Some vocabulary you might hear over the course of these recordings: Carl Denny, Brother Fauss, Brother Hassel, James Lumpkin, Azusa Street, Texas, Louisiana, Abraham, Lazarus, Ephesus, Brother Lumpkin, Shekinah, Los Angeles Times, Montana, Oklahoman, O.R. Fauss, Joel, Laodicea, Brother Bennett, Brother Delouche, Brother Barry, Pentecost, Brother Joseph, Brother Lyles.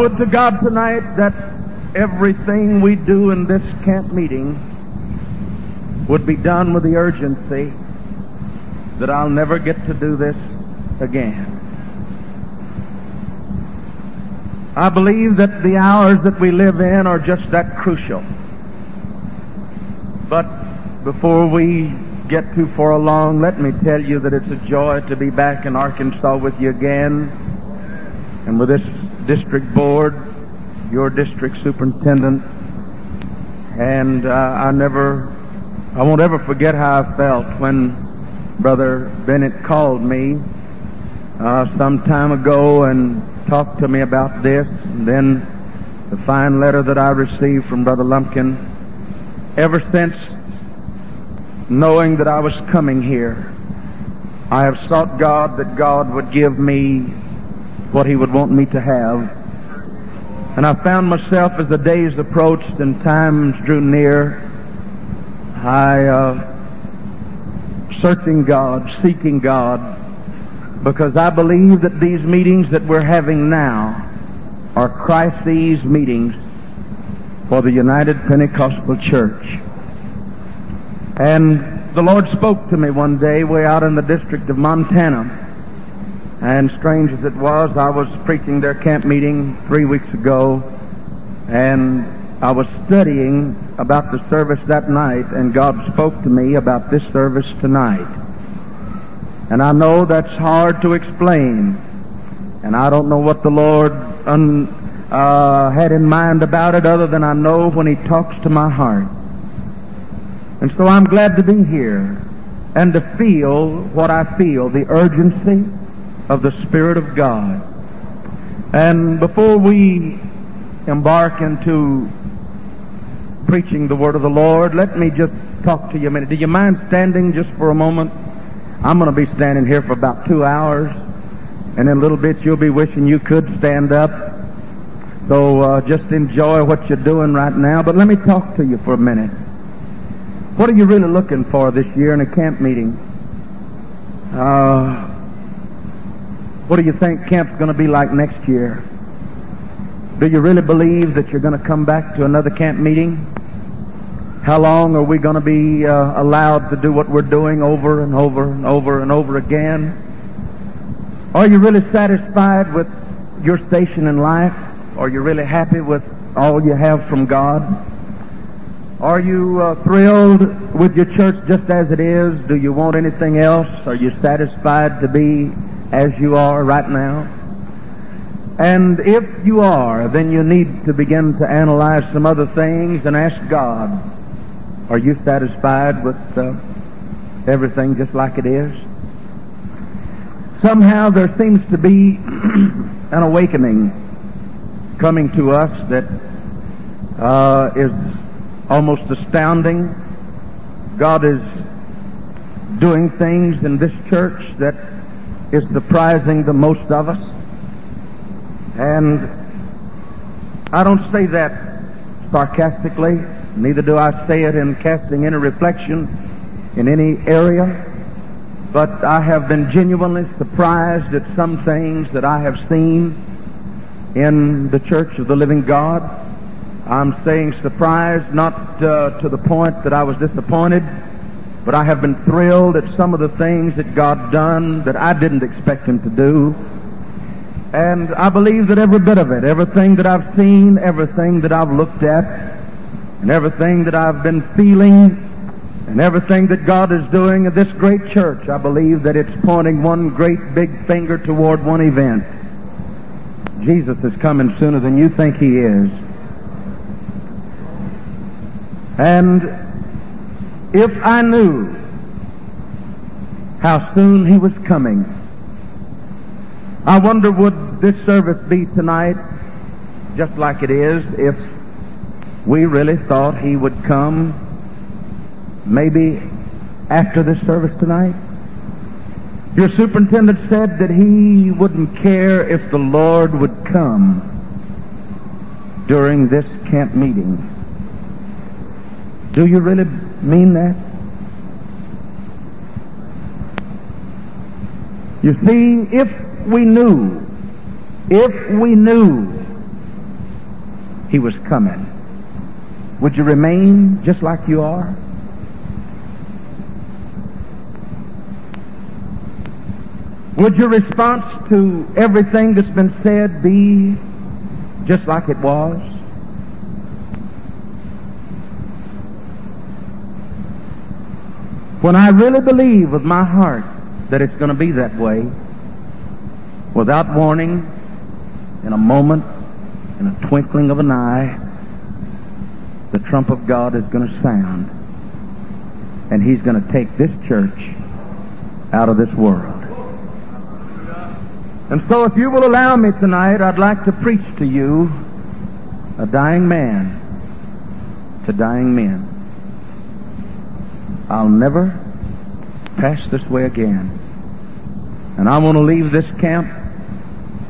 would to God tonight that everything we do in this camp meeting would be done with the urgency that I'll never get to do this again. I believe that the hours that we live in are just that crucial. But before we get too far along, let me tell you that it's a joy to be back in Arkansas with you again, and with this district board, your district superintendent, and I won't ever forget how I felt when Brother Bennett called me some time ago and talked to me about this, and then the fine letter that I received from Brother Lumpkin. Ever since, knowing that I was coming here, I have sought God that God would give me what He would want me to have. And I found myself, as the days approached and times drew near, searching God, seeking God, because I believe that these meetings that we're having now are crises meetings for the United Pentecostal Church. And the Lord spoke to me one day way out in the district of Montana. And strange as it was, I was preaching their camp meeting 3 weeks ago, and I was studying about the service that night, and God spoke to me about this service tonight. And I know that's hard to explain, and I don't know what the Lord had in mind about it, other than I know when He talks to my heart. And so I'm glad to be here and to feel what I feel, the urgency of the Spirit of God. And before we embark into preaching the Word of the Lord, let me just talk to you a minute. Do you mind standing just for a moment? I'm going to be standing here for about 2 hours, and in a little bit you'll be wishing you could stand up. So just enjoy what you're doing right now. But let me talk to you for a minute. What are you really looking for this year in a camp meeting? What do you think camp's going to be like next year? Do you really believe that you're going to come back to another camp meeting? How long are we going to be allowed to do what we're doing over and over and over and over again? Are you really satisfied with your station in life? Are you really happy with all you have from God? Are you thrilled with your church just as it is? Do you want anything else? Are you satisfied to be as you are right now? And if you are, then you need to begin to analyze some other things and ask God, are you satisfied with everything just like it is? Somehow there seems to be an awakening coming to us that is almost astounding. God is doing things in this church that is surprising the most of us. And I don't say that sarcastically. Neither do I say it in casting any reflection in any area, but I have been genuinely surprised at some things that I have seen in the Church of the Living God. I'm saying surprised, not to the point that I was disappointed, but I have been thrilled at some of the things that God done that I didn't expect Him to do. And I believe that every bit of it, everything that I've seen, everything that I've looked at, and everything that I've been feeling, and everything that God is doing in this great church, I believe that it's pointing one great big finger toward one event. Jesus is coming sooner than you think He is. And if I knew how soon He was coming, I wonder, would this service be tonight just like it is if we really thought He would come maybe after this service tonight? Your superintendent said that he wouldn't care if the Lord would come during this camp meeting. Do you really mean that? You see, if we knew he was coming. Would you remain just like you are? Would your response to everything that's been said be just like it was? When I really believe with my heart that it's going to be that way, without warning, in a moment, in a twinkling of an eye, the trump of God is going to sound, and he's going to take this church out of this world. And so if you will allow me tonight, I'd like to preach to you a dying man to dying men. I'll never pass this way again. And I want to leave this camp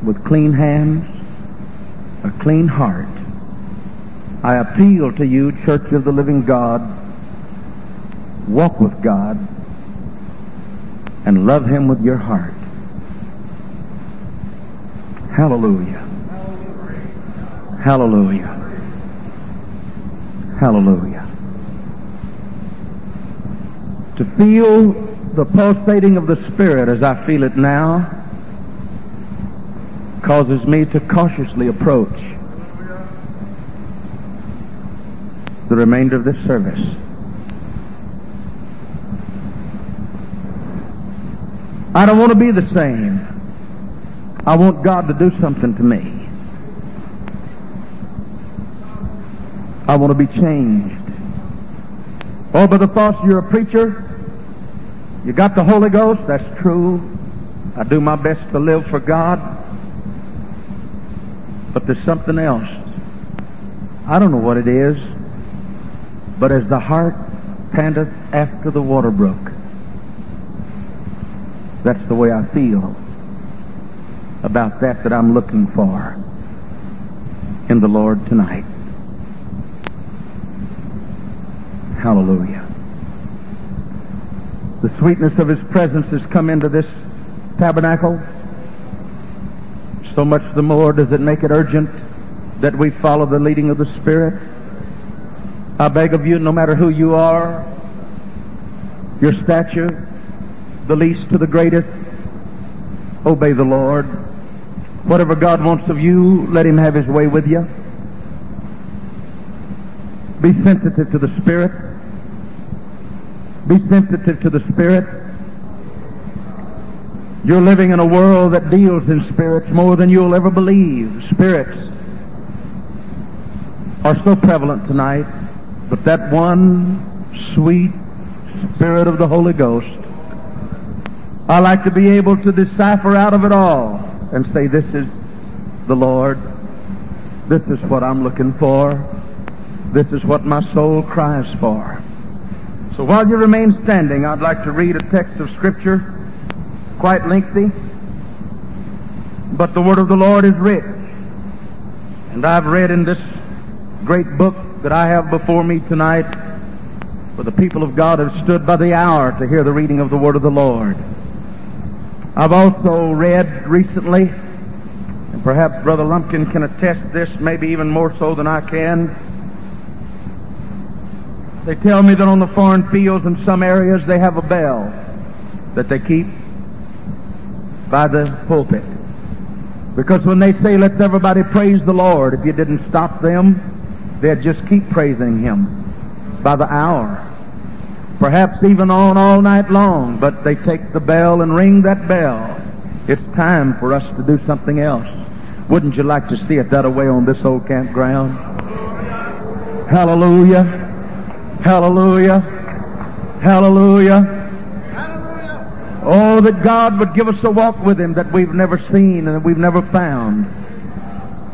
with clean hands, a clean heart. I appeal to you, Church of the Living God, walk with God and love him with your heart. Hallelujah. Hallelujah. Hallelujah. To feel the pulsating of the Spirit as I feel it now causes me to cautiously approach the remainder of this service. I don't want to be the same. I want God to do something to me. I want to be changed. Oh, Brother Fauss, you're a preacher. You got the Holy Ghost. That's true. I do my best to live for God. But there's something else. I don't know what it is, but as the heart panteth after the water brook, that's the way I feel about that I'm looking for in the Lord tonight. Hallelujah. The sweetness of his presence has come into this tabernacle. So much the more does it make it urgent that we follow the leading of the Spirit. I beg of you, no matter who you are, your stature, the least to the greatest, obey the Lord. Whatever God wants of you, let him have his way with you. Be sensitive to the Spirit. Be sensitive to the Spirit. You're living in a world that deals in spirits more than you'll ever believe. Spirits are so prevalent tonight, but that one sweet Spirit of the Holy Ghost, I like to be able to decipher out of it all and say, this is the Lord. This is what I'm looking for. This is what my soul cries for. So while you remain standing, I'd like to read a text of Scripture, quite lengthy, but the Word of the Lord is rich. And I've read in this great book that I have before me tonight, for the people of God have stood by the hour to hear the reading of the Word of the Lord. I've also read recently, and perhaps Brother Lumpkin can attest this, maybe even more so than I can. They tell me that on the foreign fields in some areas they have a bell that they keep by the pulpit. Because when they say, let's everybody praise the Lord, if you didn't stop them, they'd just keep praising him by the hour. Perhaps even on all night long, but they take the bell and ring that bell. It's time for us to do something else. Wouldn't you like to see it that way on this old campground? Hallelujah. Hallelujah. Hallelujah. Hallelujah. Oh, that God would give us a walk with him that we've never seen and that we've never found.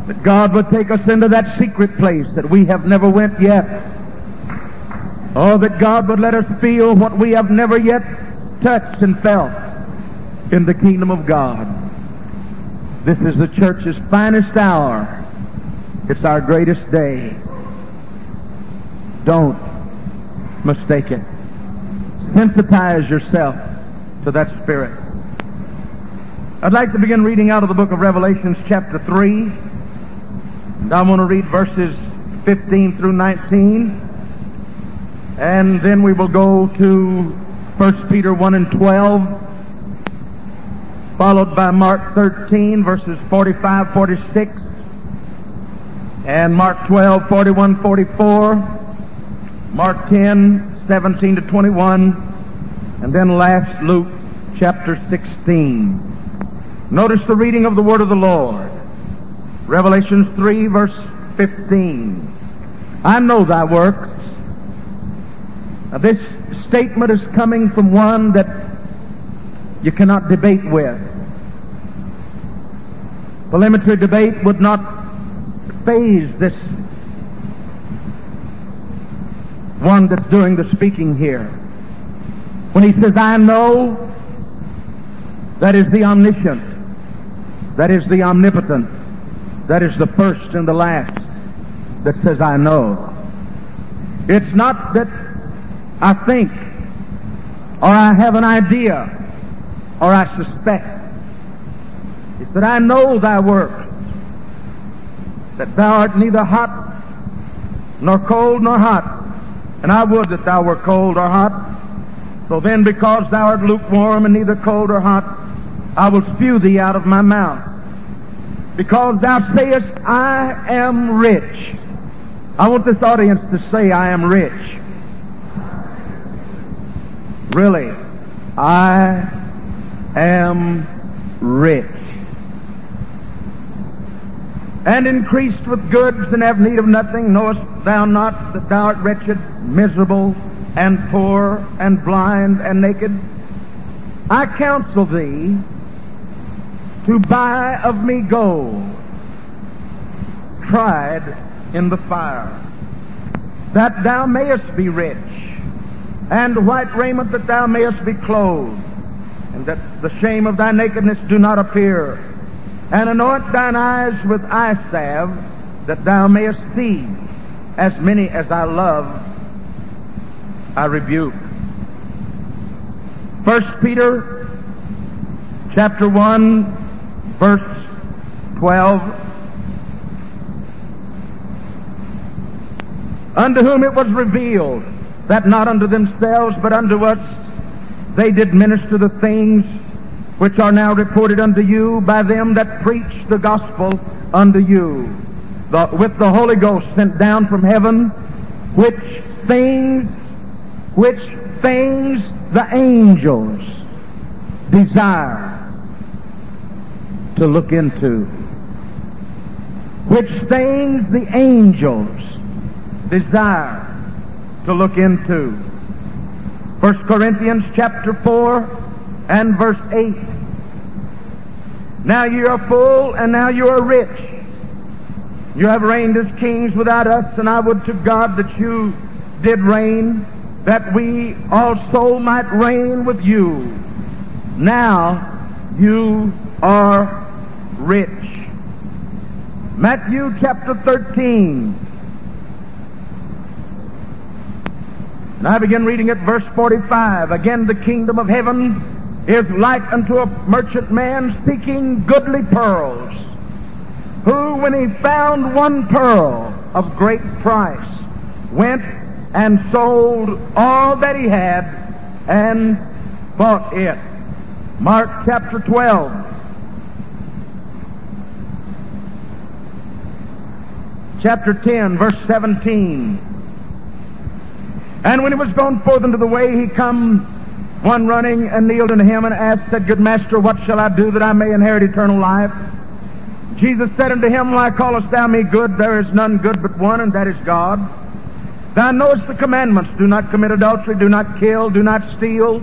That God would take us into that secret place that we have never went yet. Oh, that God would let us feel what we have never yet touched and felt in the kingdom of God. This is the church's finest hour. It's our greatest day. Don't mistake it. Sensitize yourself to that Spirit. I'd like to begin reading out of the book of Revelations chapter 3. And I'm going to read verses 15 through 19, and then we will go to 1 Peter 1 and 12, followed by Mark 13, verses 45, 46, and Mark 12, 41, 44, Mark 10, 17 to 21, and then last Luke chapter 16. Notice the reading of the word of the Lord. Revelation 3, verse 15. I know thy works. Now, this statement is coming from one that you cannot debate with. Parliamentary debate would not phase this one that's doing the speaking here. When he says, I know, that is the omniscient, that is the omnipotent, that is the first and the last that says, I know. It's not that I think, or I have an idea, or I suspect. It's that I know thy works, that thou art neither hot nor cold nor hot, and I would that thou were cold or hot. So then, because thou art lukewarm and neither cold or hot, I will spew thee out of my mouth. Because thou sayest, I am rich. I want this audience to say, I am rich. Really, I am rich, and increased with goods, and have need of nothing. Knowest thou not that thou art wretched, miserable, and poor, and blind, and naked? I counsel thee to buy of me gold, tried in the fire, that thou mayest be rich, and white raiment that thou mayest be clothed, and that the shame of thy nakedness do not appear. And anoint thine eyes with eye salve, that thou mayest see. As many as I love, I rebuke. 1 Peter chapter 1, verse 12. Unto whom it was revealed, that not unto themselves, but unto us they did minister the things which are now reported unto you by them that preach the gospel unto you, with the Holy Ghost sent down from heaven, which things the angels desire to look into. Which things the angels desire to look into. 1 Corinthians chapter 4 and verse 8. Now you are full, and now you are rich. You have reigned as kings without us, and I would to God that you did reign, that we also might reign with you. Now you are rich. Matthew chapter 13. And I begin reading at verse 45. Again, the kingdom of heaven is like unto a merchant man seeking goodly pearls, who, when he found one pearl of great price, went and sold all that he had and bought it. Mark chapter 12. Chapter 10, verse 17. And when he was gone forth into the way, he come one running, and kneeled unto him, and asked, said, Good master, what shall I do that I may inherit eternal life? Jesus said unto him, Why callest thou me good? There is none good but one, and that is God. Thou knowest the commandments. Do not commit adultery. Do not kill. Do not steal.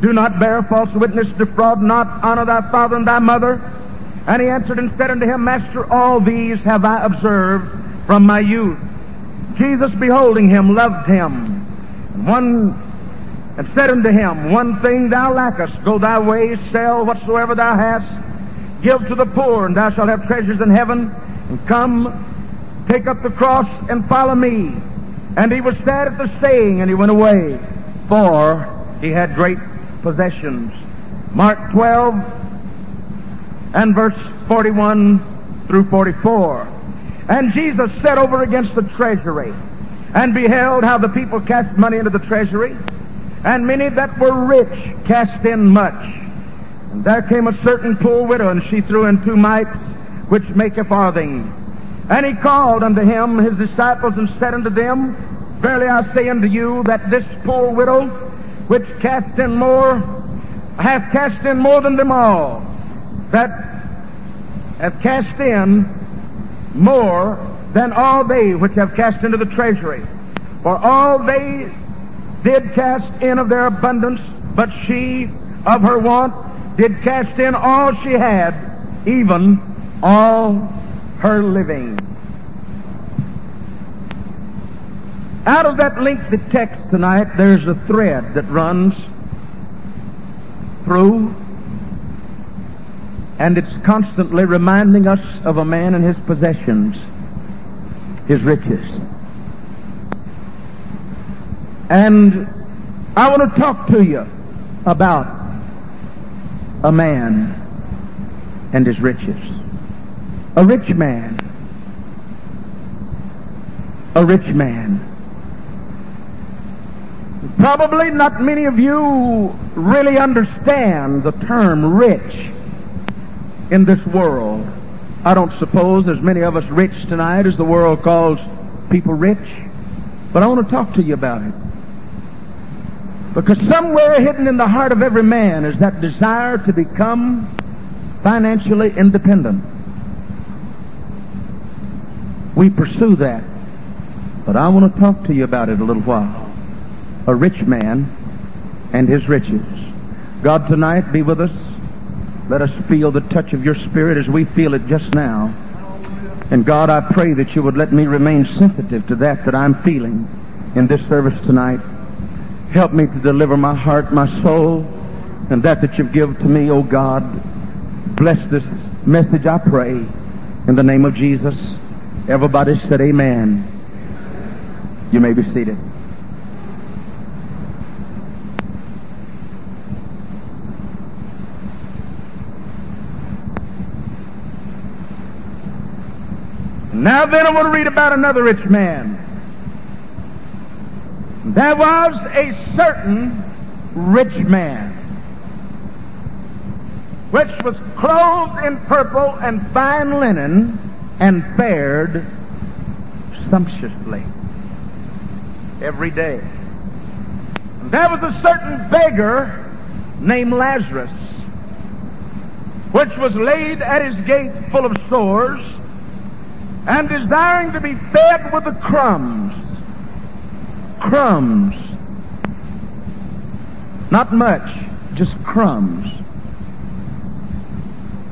Do not bear false witness. Defraud not. Honor thy father and thy mother. And he answered and said unto him, Master, all these have I observed from my youth. Jesus, beholding him, loved him, and said unto him, One thing thou lackest. Go thy way, sell whatsoever thou hast, give to the poor, and thou shalt have treasures in heaven. And come, take up the cross, and follow me. And he was sad at the saying, and he went away, for he had great possessions. Mark 12 and verse 41 through 44. And Jesus sat over against the treasury, and beheld how the people cast money into the treasury, and many that were rich cast in much. And there came a certain poor widow, and she threw in 2 mites, which make a farthing. And he called unto him his disciples, and said unto them, Verily I say unto you, that this poor widow, which cast in more, hath cast in more than them all, that have cast in more than all they which have cast into the treasury. For all they did cast in of their abundance, but she of her want did cast in all she had, even all her living. Out of that lengthy text tonight, there's a thread that runs through, and it's constantly reminding us of a man and his possessions, his riches. And I want to talk to you about a man and his riches. A rich man. A rich man. Probably not many of you really understand the term rich in this world. I don't suppose there's many of us rich tonight, as the world calls people rich, but I want to talk to you about it. Because somewhere hidden in the heart of every man is that desire to become financially independent. We pursue that, but I want to talk to you about it a little while. A rich man and his riches. God, tonight, be with us. Let us feel the touch of your Spirit as we feel it just now. And God, I pray that you would let me remain sensitive to that I'm feeling in this service tonight. Help me to deliver my heart, my soul, and that you've given to me, O God. Bless this message, I pray, in the name of Jesus. Everybody said amen. You may be seated. Now then, I want to read about another rich man. There was a certain rich man, which was clothed in purple and fine linen, and fared sumptuously every day. And there was a certain beggar named Lazarus, which was laid at his gate full of sores, and desiring to be fed with the crumbs, not much, just crumbs,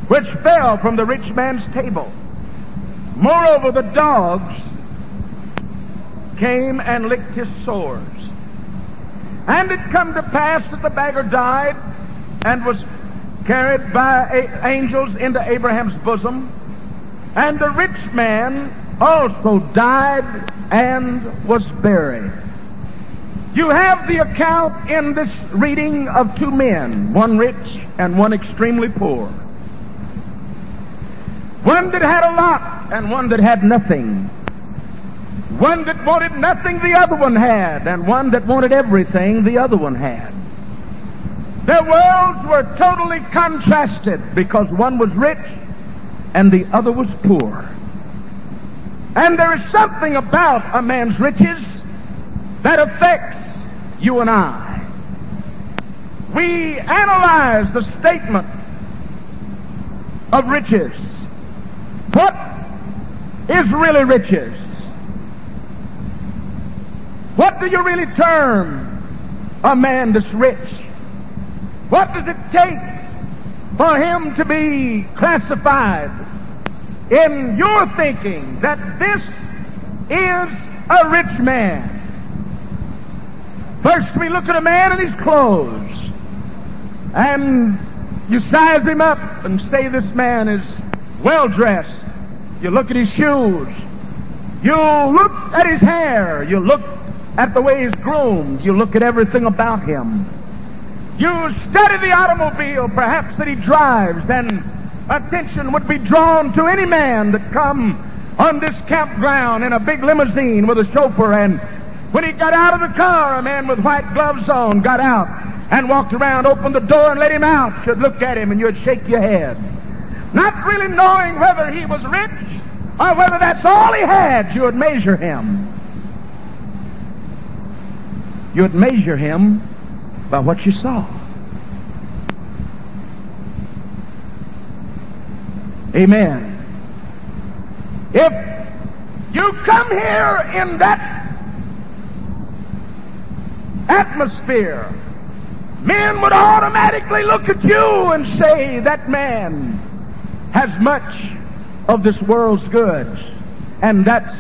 which fell from the rich man's table. Moreover, the dogs came and licked his sores. And it come to pass that the beggar died, and was carried by angels into Abraham's bosom. And the rich man also died and was buried. You have the account in this reading of 2 men, one rich and one extremely poor. One that had a lot and one that had nothing. One that wanted nothing the other one had, and one that wanted everything the other one had. Their worlds were totally contrasted, because one was rich and the other was poor. And there is something about a man's riches that affects you and I. We analyze the statement of riches. What is really riches? What do you really term a man that's rich? What does it take for him to be classified in your thinking that this is a rich man? First, we look at a man and his clothes, and you size him up and say this man is well dressed. You look at his shoes, you look at his hair, you look at the way he's groomed, you look at everything about him. You study the automobile, perhaps, that he drives, and attention would be drawn to any man that come on this campground in a big limousine with a chauffeur. And when he got out of the car, a man with white gloves on got out and walked around, opened the door and let him out. You'd look at him and you'd shake your head, not really knowing whether he was rich or whether that's all he had. You would measure him. You would measure him by what you saw. Amen. If you come here in that atmosphere, men would automatically look at you and say, that man has much of this world's goods. And that's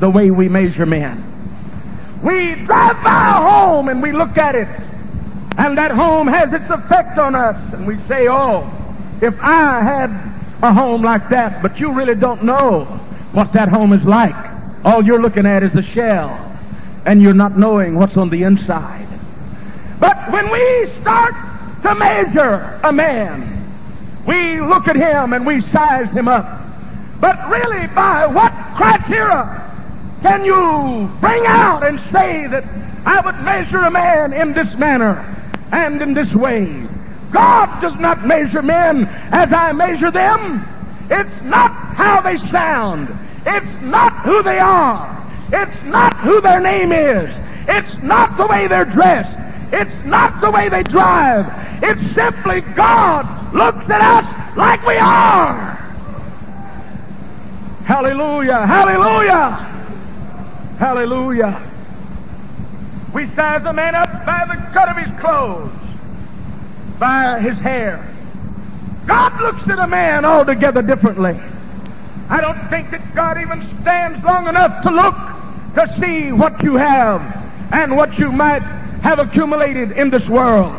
the way we measure men. We drive by a home and we look at it, and that home has its effect on us, and we say, oh, if I had a home like that. But you really don't know what that home is like. All you're looking at is the shell, and you're not knowing what's on the inside. But when we start to measure a man, we look at him and we size him up. But really, by what criteria can you bring out and say that I would measure a man in this manner and in this way? God does not measure men as I measure them. It's not how they sound. It's not who they are. It's not who their name is. It's not the way they're dressed. It's not the way they drive. It's simply God looks at us like we are. Hallelujah, hallelujah, hallelujah. We size a man up by the cut of his clothes, by his hair. God looks at a man altogether differently. I don't think that God even stands long enough to look to see what you have and what you might have accumulated in this world.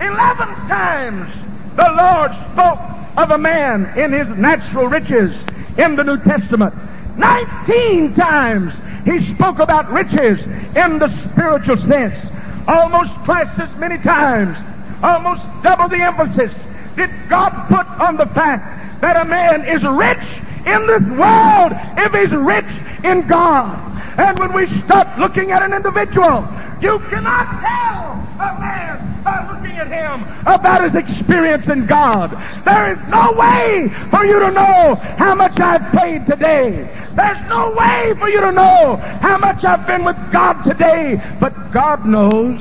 11 times the Lord spoke of a man in his natural riches in the New Testament. 19 times he spoke about riches in the spiritual sense. Almost twice as many times, almost double the emphasis did God put on the fact that a man is rich in this world if he's rich in God. And when we start looking at an individual, you cannot tell a man by looking at him about his experience in God. There is no way for you to know how much I've paid today. There's no way for you to know how much I've been with God today. But God knows.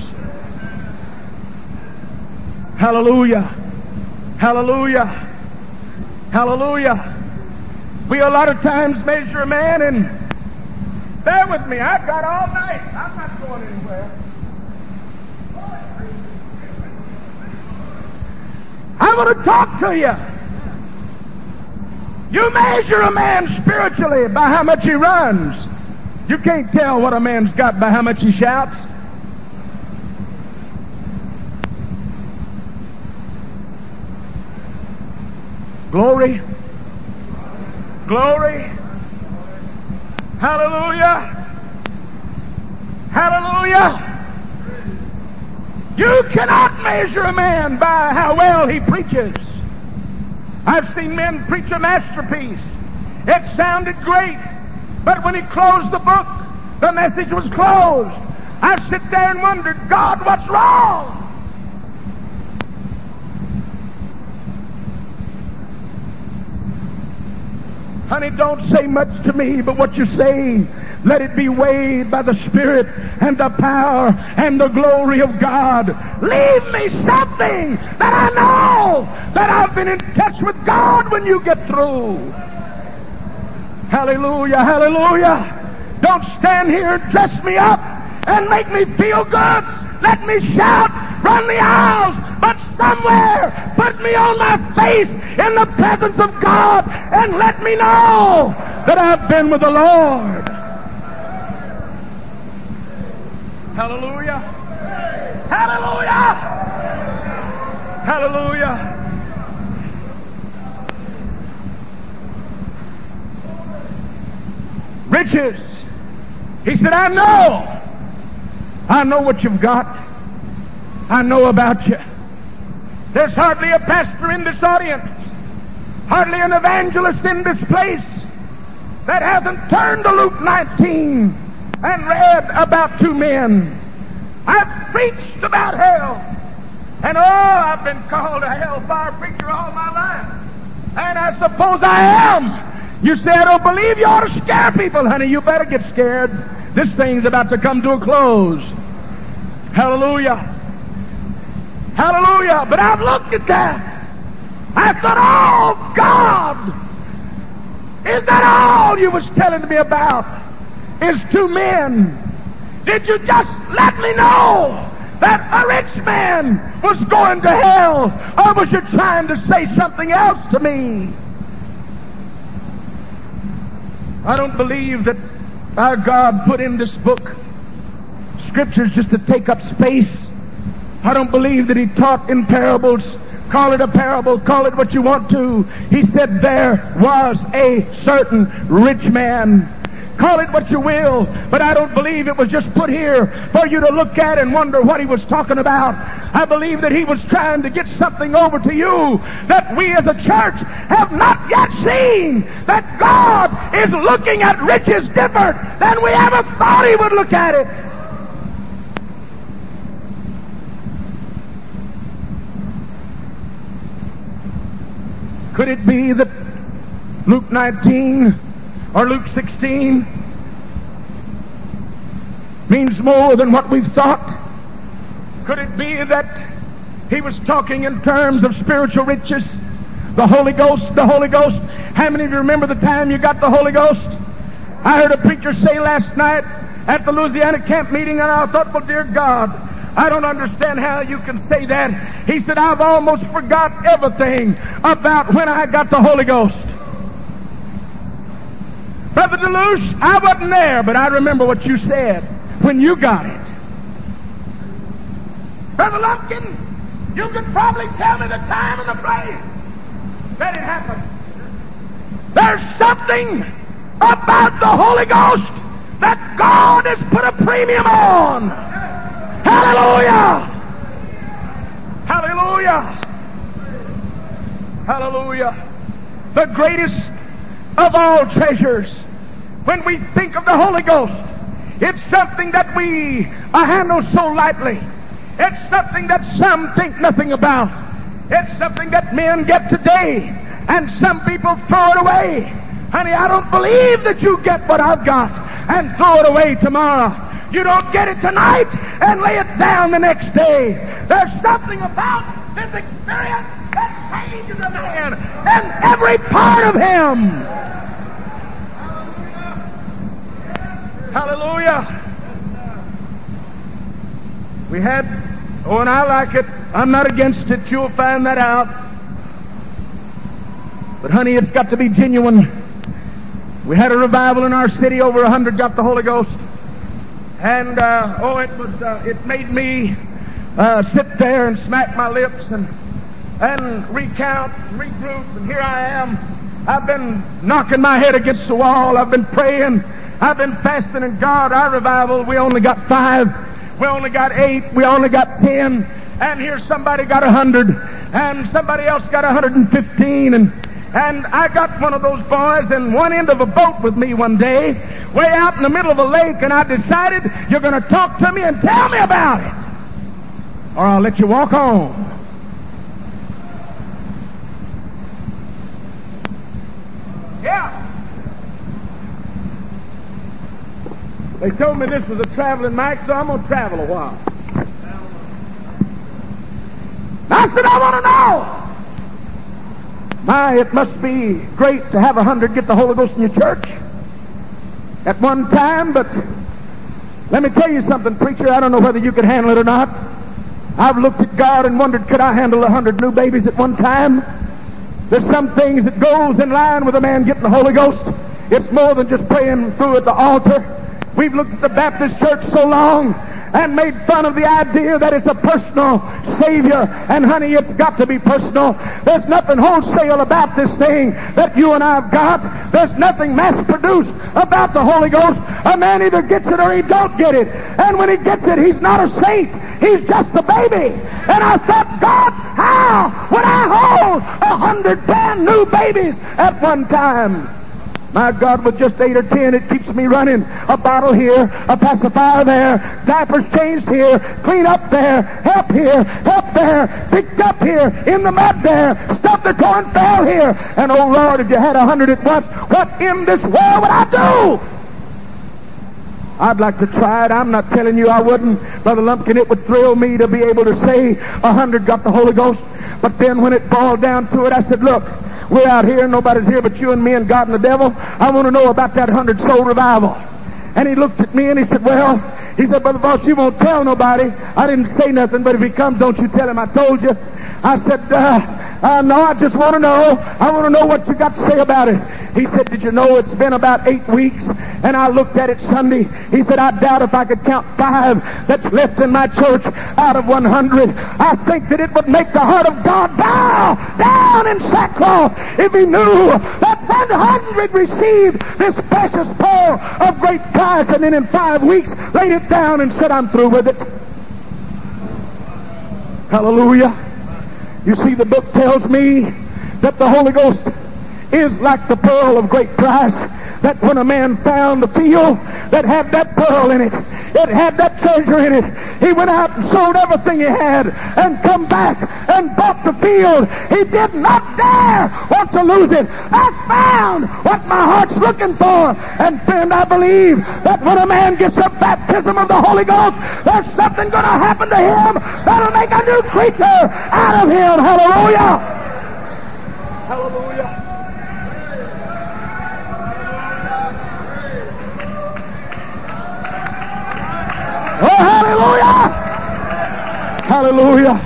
Hallelujah, hallelujah, hallelujah. We a lot of times measure a man, and bear with me, I've got all night. I'm not going anywhere. I want to talk to you. You measure a man spiritually by how much he runs. You can't tell what a man's got by how much he shouts. Glory, glory, hallelujah, hallelujah. You cannot measure a man by how well he preaches. I've seen men preach a masterpiece. It sounded great, but when he closed the book, the message was closed. I sit there and wonder, God, what's wrong? Honey, don't say much to me, but what you say, let it be weighed by the Spirit and the power and the glory of God. Leave me something that I know that I've been in touch with God when you get through. Hallelujah, hallelujah. Don't stand here and dress me up and make me feel good. Let me shout, run the aisles, but somewhere put me on my face in the presence of God and let me know that I've been with the Lord. Hallelujah. Hallelujah. Hallelujah. Riches. He said, I know what you've got. I know about you. There's hardly a pastor in this audience, hardly an evangelist in this place that hasn't turned to Luke 19 and read about two men. I've preached about hell. And oh, I've been called a hellfire preacher all my life. And I suppose I am. You say, I don't believe you ought to scare people, honey. You better get scared. This thing's about to come to a close. Hallelujah. Hallelujah. But I've looked at that. I thought, oh, God, is that all you was telling me about? Is two men? Did you just let me know that a rich man was going to hell? Or was you trying to say something else to me? I don't believe that our God put in this book scriptures just to take up space. I don't believe that he taught in parables. Call it a parable, call it what you want to. He said there was a certain rich man. Call it what you will, but I don't believe it was just put here for you to look at and wonder what he was talking about. I believe that he was trying to get something over to you that we as a church have not yet seen. That God is looking at riches different than we ever thought he would look at it. Could it be that Luke 19 or Luke 16 means more than what we've thought? Could it be that he was talking in terms of spiritual riches? The Holy Ghost, the Holy Ghost. How many of you remember the time you got the Holy Ghost? I heard a preacher say last night at the Louisiana camp meeting, and I thought, well, dear God, I don't understand how you can say that. He said, I've almost forgot everything about when I got the Holy Ghost. Brother Delouche, I wasn't there, but I remember what you said when you got it. Brother Lumpkin, you can probably tell me the time and the place that it happened. There's something about the Holy Ghost that God has put a premium on. Hallelujah! Hallelujah! Hallelujah! The greatest of all treasures. When we think of the Holy Ghost, it's something that we handle so lightly. It's something that some think nothing about. It's something that men get today and some people throw it away. Honey, I don't believe that you get what I've got and throw it away tomorrow. You don't get it tonight and lay it down the next day. There's something about this experience that changes a man and every part of him. Hallelujah. We had, oh, and I like it. I'm not against it. You'll find that out. But honey, it's got to be genuine. We had a revival in our city. Over 100 got the Holy Ghost. And, it made me sit there and smack my lips and recount, regroup, and here I am. I've been knocking my head against the wall. I've been praying. I've been fasting. And God, our revival, we only got 5. We only got 8. We only got 10. And here somebody got 100. And somebody else got 115. And I got one of those boys in one end of a boat with me one day, way out in the middle of a lake, and I decided, you're going to talk to me and tell me about it, or I'll let you walk on. Yeah. They told me this was a traveling mic, so I'm going to travel a while. I said, I want to know. My, it must be great to have 100 get the Holy Ghost in your church at one time, but let me tell you something, preacher. I don't know whether you could handle it or not. I've looked at God and wondered, could I handle 100 new babies at one time? There's some things that goes in line with a man getting the Holy Ghost. It's more than just praying through at the altar. We've looked at the Baptist church so long and made fun of the idea that it's a personal Savior. And honey, it's got to be personal. There's nothing wholesale about this thing that you and I have got. There's nothing mass-produced about the Holy Ghost. A man either gets it or he don't get it. And when he gets it, he's not a saint. He's just a baby. And I thought, God, how would I hold 110 new babies at one time? My God, with just 8 or 10, it keeps me running. A bottle here, a pacifier there, diapers changed here, clean up there, help here, help there, picked up here, in the mud there, stuff the corn fell here. And oh Lord, if you had 100 at once, what in this world would I do? I'd like to try it. I'm not telling you I wouldn't. Brother Lumpkin, it would thrill me to be able to say 100 got the Holy Ghost. But then when it boiled down to it, I said, look, we're out here, nobody's here but you and me and God and the devil. I want to know about that 100-soul revival. And he looked at me and he said, well, he said, Brother Fauss, you won't tell nobody. I didn't say nothing, but if he comes, don't you tell him I told you. I said, no, I just want to know. I want to know what you got to say about it. He said, did you know it's been about 8 weeks? And I looked at it Sunday. He said, I doubt if I could count 5 that's left in my church out of 100. I think that it would make the heart of God bow down in sackcloth if he knew that 100 received this precious pearl of great price, and then in 5 weeks laid it down and said, I'm through with it. Hallelujah. You see, the book tells me that the Holy Ghost is like the pearl of great price, that when a man found the field that had that pearl in it, it had that treasure in it, he went out and sold everything he had and come back and bought the field. He did not dare want to lose it. I found what my heart's looking for. And friend, I believe that when a man gets a baptism of the Holy Ghost, there's something going to happen to him that'll make a new creature out of him. Hallelujah! Hallelujah! Oh, hallelujah! Hallelujah!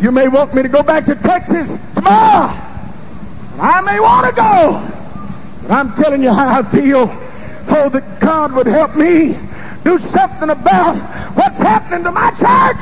You may want me to go back to Texas tomorrow. I may want to go. But I'm telling you how I feel. Oh, that God would help me do something about what's happening to my church.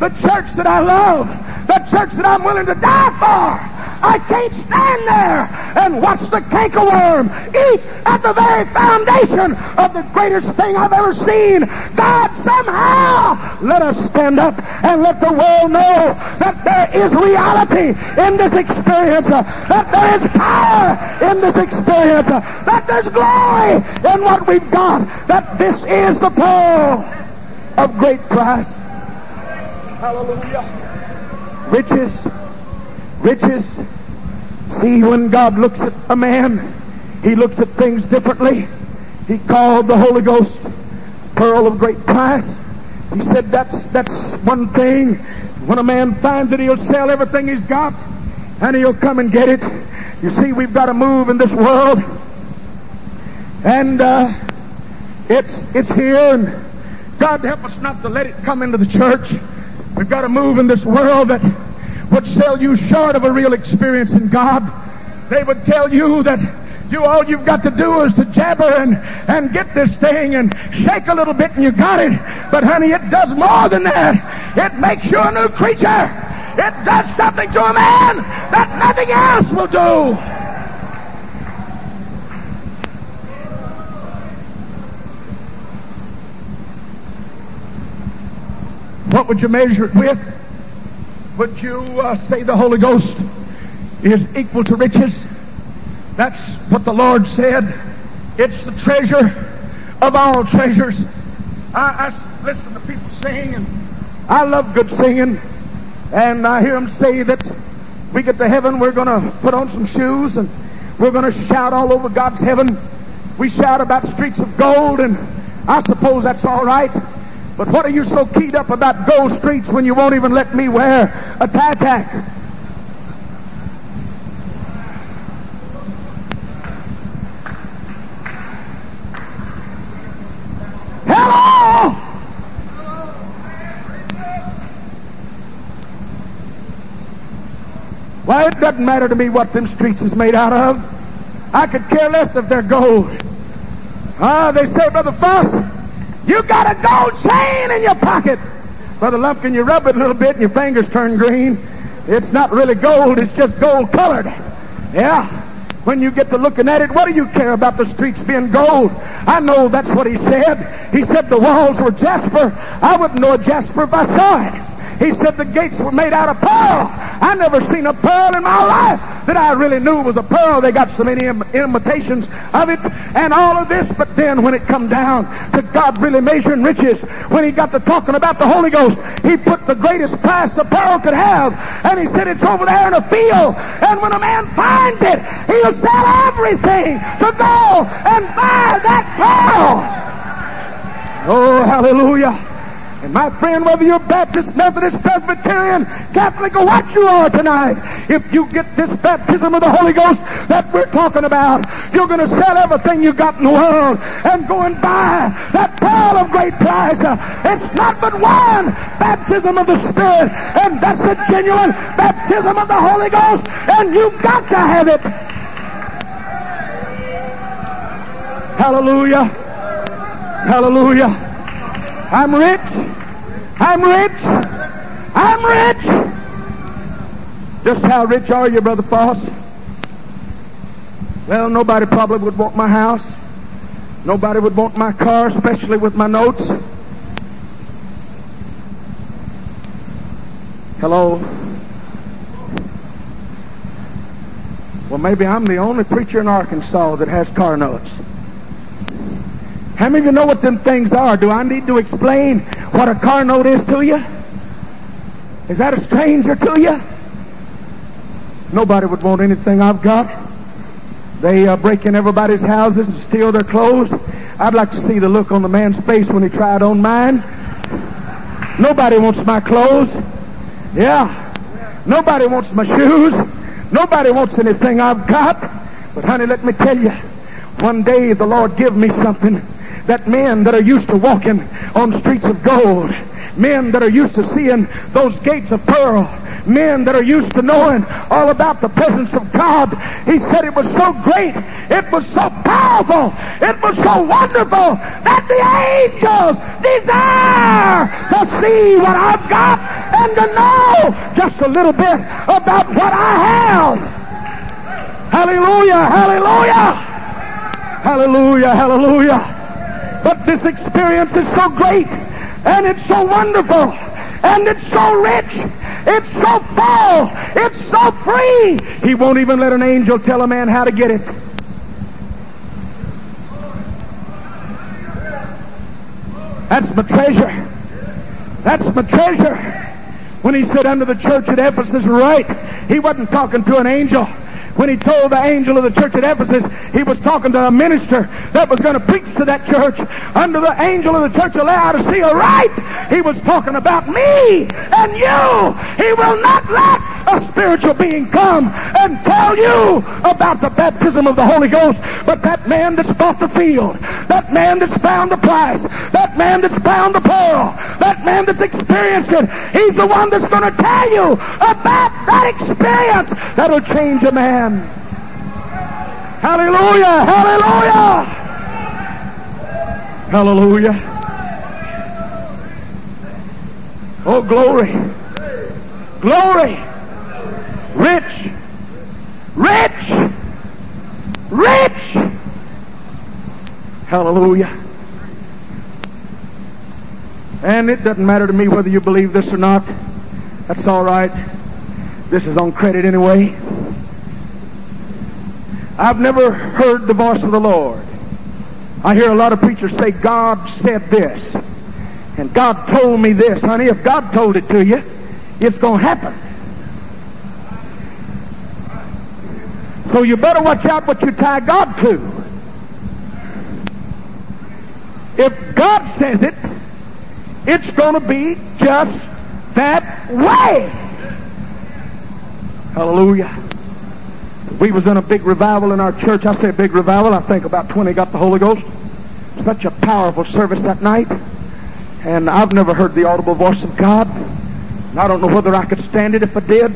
The church that I love. The church that I'm willing to die for. I can't stand there and watch the cankerworm eat at the very foundation of the greatest thing I've ever seen. God, somehow let us stand up and let the world know that there is reality in this experience, that there is power in this experience, that there's glory in what we've got, that this is the pearl of great price. Hallelujah. Riches. See, when God looks at a man, he looks at things differently. He called the Holy Ghost pearl of great price. He said that's one thing. When a man finds it, he'll sell everything he's got and he'll come and get it. You see, we've got to move in this world. And it's here, and God help us not to let it come into the church. We've got to move in this world that would sell you short of a real experience in God. They would tell you that all you've got to do is to jabber and get this thing and shake a little bit and you got it. But honey, it does more than that. It makes you a new creature. It does something to a man that nothing else will do. What would you measure it with? Would you say the Holy Ghost is equal to riches? That's what the Lord said. It's the treasure of all treasures. I listen to people sing, and I love good singing. And I hear them say that we get to heaven, we're going to put on some shoes, and we're going to shout all over God's heaven. We shout about streets of gold, and I suppose that's all right. But what are you so keyed up about gold streets when you won't even let me wear a tie-tack? Hello! Why, it doesn't matter to me what them streets is made out of. I could care less if they're gold. They say, Brother Fauss, you got a gold chain in your pocket. Brother Lumpkin, you rub it a little bit and your fingers turn green. It's not really gold, it's just gold colored. Yeah. When you get to looking at it, what do you care about the streets being gold? I know that's what he said. He said the walls were jasper. I wouldn't know a jasper if I saw it. He said the gates were made out of pearl. I never seen a pearl in my life that I really knew was a pearl. They got so many imitations of it and all of this. But then when it come down to God really measuring riches, when he got to talking about the Holy Ghost, he put the greatest price a pearl could have. And he said, it's over there in a field. And when a man finds it, he'll sell everything to go and buy that pearl. Oh, hallelujah. And my friend, whether you're Baptist, Methodist, Presbyterian, Catholic, or what you are tonight, if you get this baptism of the Holy Ghost that we're talking about, you're going to sell everything you got in the world and go and buy that pearl of great price. It's not but one baptism of the Spirit, and that's a genuine baptism of the Holy Ghost, and you got to have it. Hallelujah. Hallelujah. I'm rich. I'm rich. I'm rich. Just how rich are you, Brother Fauss? Well, nobody probably would want my house. Nobody would want my car, especially with my notes. Hello. Well, maybe I'm the only preacher in Arkansas that has car notes. How many of you know what them things are? Do I need to explain what a car note is to you? Is that a stranger to you? Nobody would want anything I've got. They break in everybody's houses and steal their clothes. I'd like to see the look on the man's face when he tried on mine. Nobody wants my clothes. Yeah. Nobody wants my shoes. Nobody wants anything I've got. But honey, let me tell you, one day the Lord give me something that men that are used to walking on streets of gold, men that are used to seeing those gates of pearl, men that are used to knowing all about the presence of God. He said it was so great, it was so powerful, it was so wonderful that the angels desire to see what I've got and to know just a little bit about what I have. Hallelujah, hallelujah. Hallelujah, hallelujah. But this experience is so great, and it's so wonderful, and it's so rich, it's so full, it's so free. He won't even let an angel tell a man how to get it. That's my treasure. That's my treasure. When he said unto the church at Ephesus, write, he wasn't talking to an angel. When he told the angel of the church at Ephesus, he was talking to a minister that was going to preach to that church. Under the angel of the church of Laodicea, right? He was talking about me and you. He will not let a spiritual being come and tell you about the baptism of the Holy Ghost. But that man that's bought the field, that man that's found the price, that man that's found the pearl, that man that's experienced it, he's the one that's going to tell you about that experience that'll change a man. Hallelujah, hallelujah, hallelujah. Oh, glory, glory. Rich, rich, rich. Hallelujah. And it doesn't matter to me whether you believe this or not. That's all right. This is on credit anyway. I've never heard the voice of the Lord. I hear a lot of preachers say, God said this, and God told me this. Honey, if God told it to you, it's going to happen. So you better watch out what you tie God to. If God says it, it's going to be just that way. Hallelujah. We was in a big revival in our church. I say big revival. I think about 20 got the Holy Ghost. Such a powerful service that night. And I've never heard the audible voice of God. And I don't know whether I could stand it if I did.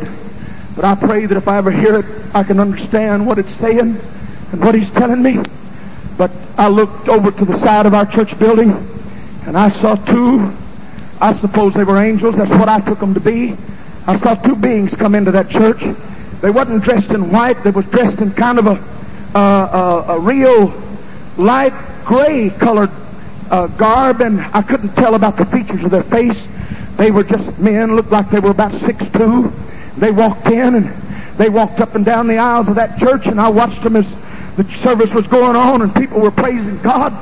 But I pray that if I ever hear it, I can understand what it's saying and what he's telling me. But I looked over to the side of our church building, and I saw two. I suppose they were angels. That's what I took them to be. I saw two beings come into that church. They wasn't dressed in white. They was dressed in kind of a real light gray colored garb, and I couldn't tell about the features of their face. They were just men, looked like they were about 6'2". They walked in, and they walked up and down the aisles of that church, and I watched them as the service was going on, and people were praising God,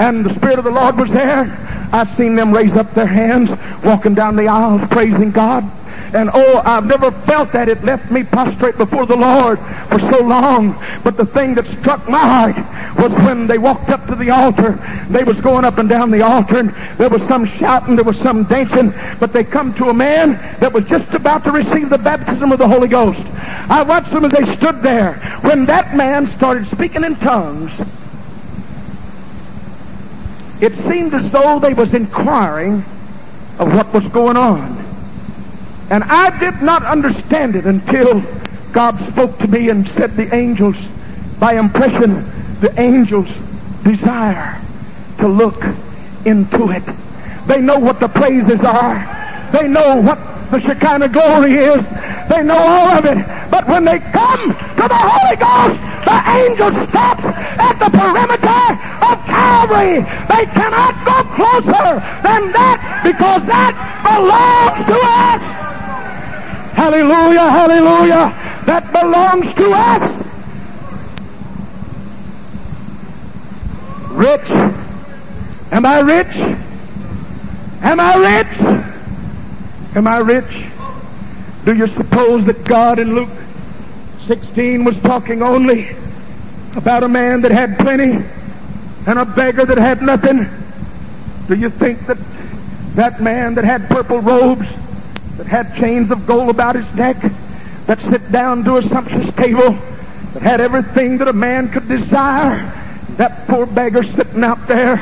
and the Spirit of the Lord was there. I've seen them raise up their hands, walking down the aisles, praising God. And oh, I've never felt that. It left me prostrate before the Lord for so long. But the thing that struck my heart was when they walked up to the altar. They was going up and down the altar, and there was some shouting, there was some dancing, but they come to a man that was just about to receive the baptism of the Holy Ghost. I watched them as they stood there. When that man started speaking in tongues, it seemed as though they was inquiring of what was going on. And I did not understand it until God spoke to me and said the angels, by impression, the angels desire to look into it. They know what the praises are. They know what the Shekinah glory is. They know all of it. But when they come to the Holy Ghost, the angel stops at the perimeter of Calvary. They cannot go closer than that, because that belongs to us. Hallelujah, hallelujah. That belongs to us. Rich. Am I rich? Am I rich? Am I rich? Do you suppose that God in Luke 16 was talking only about a man that had plenty and a beggar that had nothing? Do you think that that man that had purple robes, that had chains of gold about his neck, that sit down to a sumptuous table, that had everything that a man could desire, that poor beggar sitting out there,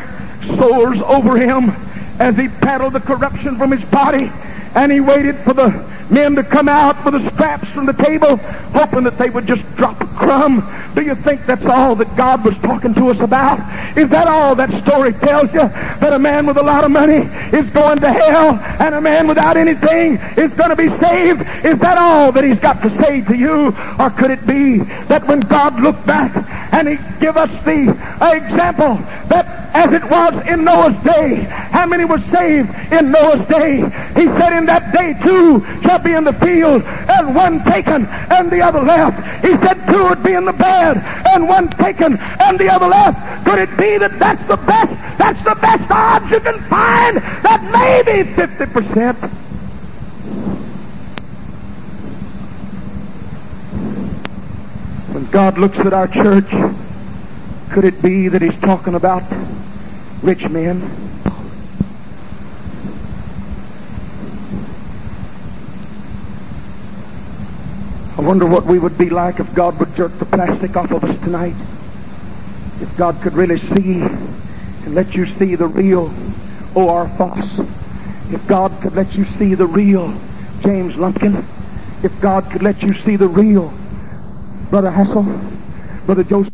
sores over him as he paddled the corruption from his body, and he waited for the men to come out with the scraps from the table, hoping that they would just drop a crumb? Do you think that's all that God was talking to us about? Is that all that story tells you? That a man with a lot of money is going to hell, and a man without anything is going to be saved? Is that all that he's got to say to you? Or could it be that when God looked back and he gave us the example, that as it was in Noah's day, how many were saved in Noah's day? He said, in that day two shall be in the field, and one taken and the other left. He said two would be in the bed, and one taken and the other left. Could it be that that's the best odds you can find, that maybe 50%? When God looks at our church, could it be that he's talking about rich men? I wonder what we would be like if God would jerk the plastic off of us tonight. If God could really see and let you see the real O.R. Fauss. If God could let you see the real James Lumpkin. If God could let you see the real Brother Hassel, Brother Joseph.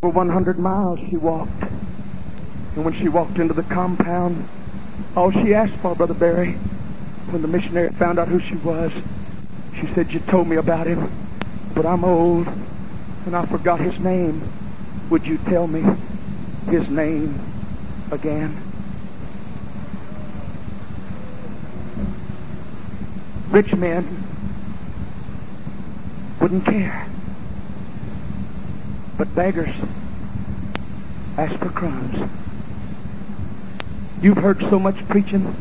For 100 miles she walked. And when she walked into the compound, all she asked for, Brother Barry, when the missionary found out who she was, she said, "You told me about him, but I'm old and I forgot his name. Would you tell me his name again?" Rich men wouldn't care, but beggars ask for crumbs. You've heard so much preaching.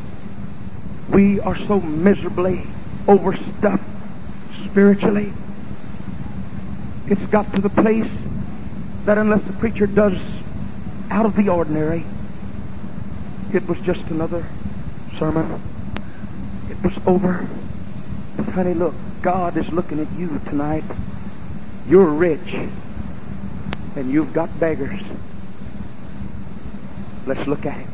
We are so miserably overstuffed spiritually. It's got to the place that unless the preacher does out of the ordinary, it was just another sermon. It was over. But honey, look, God is looking at you tonight. You're rich, and you've got beggars. Let's look at it.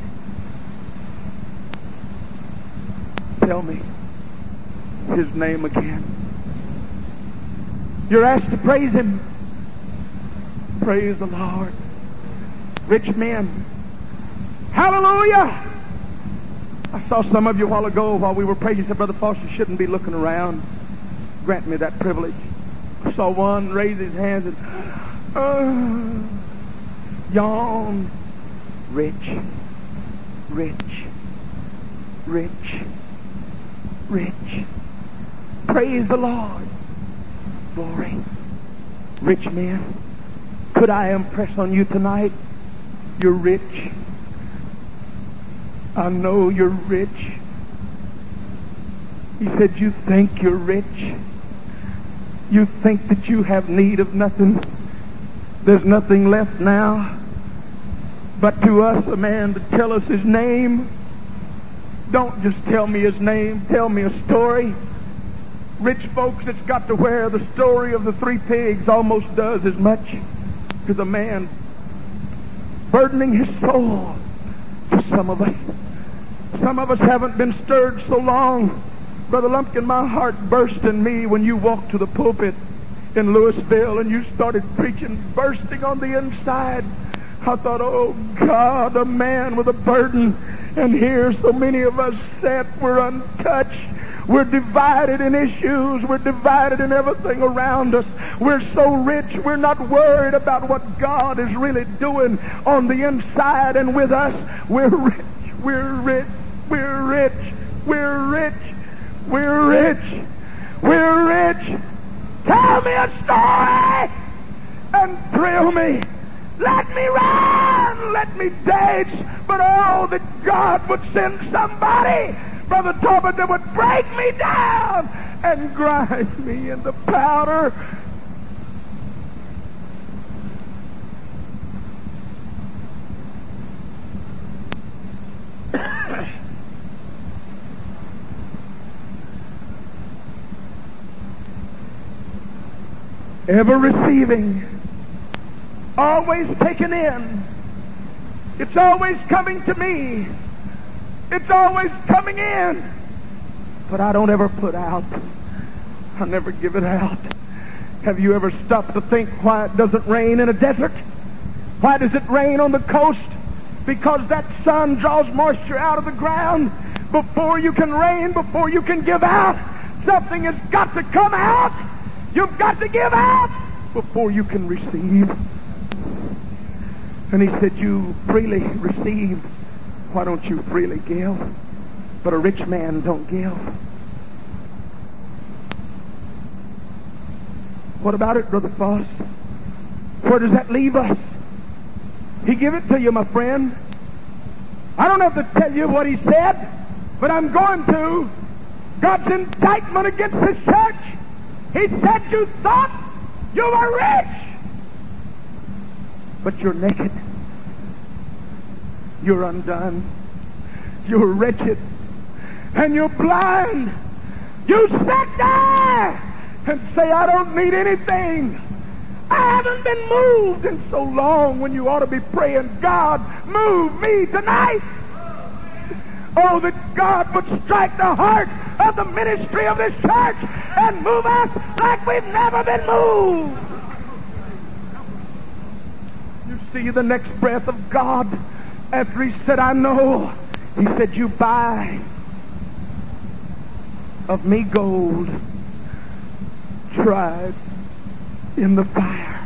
Tell me his name again. You're asked to praise him. Praise the Lord. Rich men. Hallelujah! I saw some of you a while ago while we were praying. You said, "Brother Fauss, you shouldn't be looking around. Grant me that privilege." I saw one raise his hands and yawn. Rich. Rich. rich. Praise the Lord. Glory. Rich men, could I impress on you tonight? You're rich. I know you're rich. He said, you think you're rich. You think that you have need of nothing. There's nothing left now. But to us, a man to tell us his name. Don't just tell me his name. Tell me a story. Rich folks, it's got to where the story of the three pigs almost does as much to the man burdening his soul. To some of us. Some of us haven't been stirred so long. Brother Lumpkin, my heart burst in me when you walked to the pulpit in Louisville and you started preaching, bursting on the inside. I thought, oh God, a man with a burden. And here so many of us sat, we're untouched. We're divided in issues. We're divided in everything around us. We're so rich, we're not worried about what God is really doing on the inside and with us. We're rich, we're rich, we're rich, we're rich, we're rich, we're rich. Tell me a story and thrill me. Let me run, let me dance, but oh, that God would send somebody, Brother Talbot, that would break me down and grind me in the powder. Ever receiving, always taken in. It's always coming to me. It's always coming in. But I don't ever put out. I never give it out. Have you ever stopped to think why it doesn't rain in a desert? Why does it rain on the coast? Because that sun draws moisture out of the ground. Before you can rain, before you can give out, something has got to come out. You've got to give out before you can receive. And he said, you freely received. Why don't you freely give? But a rich man don't give. What about it, Brother Fauss? Where does that leave us? He give it to you, my friend. I don't have to tell you what he said, but I'm going to. God's indictment against his church. He said you thought you were rich, but you're naked. You're undone. You're wretched. And you're blind. You sit there and say, I don't need anything. I haven't been moved in so long, when you ought to be praying, God, move me tonight. Oh, that God would strike the heart of the ministry of this church and move us like we've never been moved. You see the next breath of God. After he said, I know, he said, you buy of me gold tried in the fire.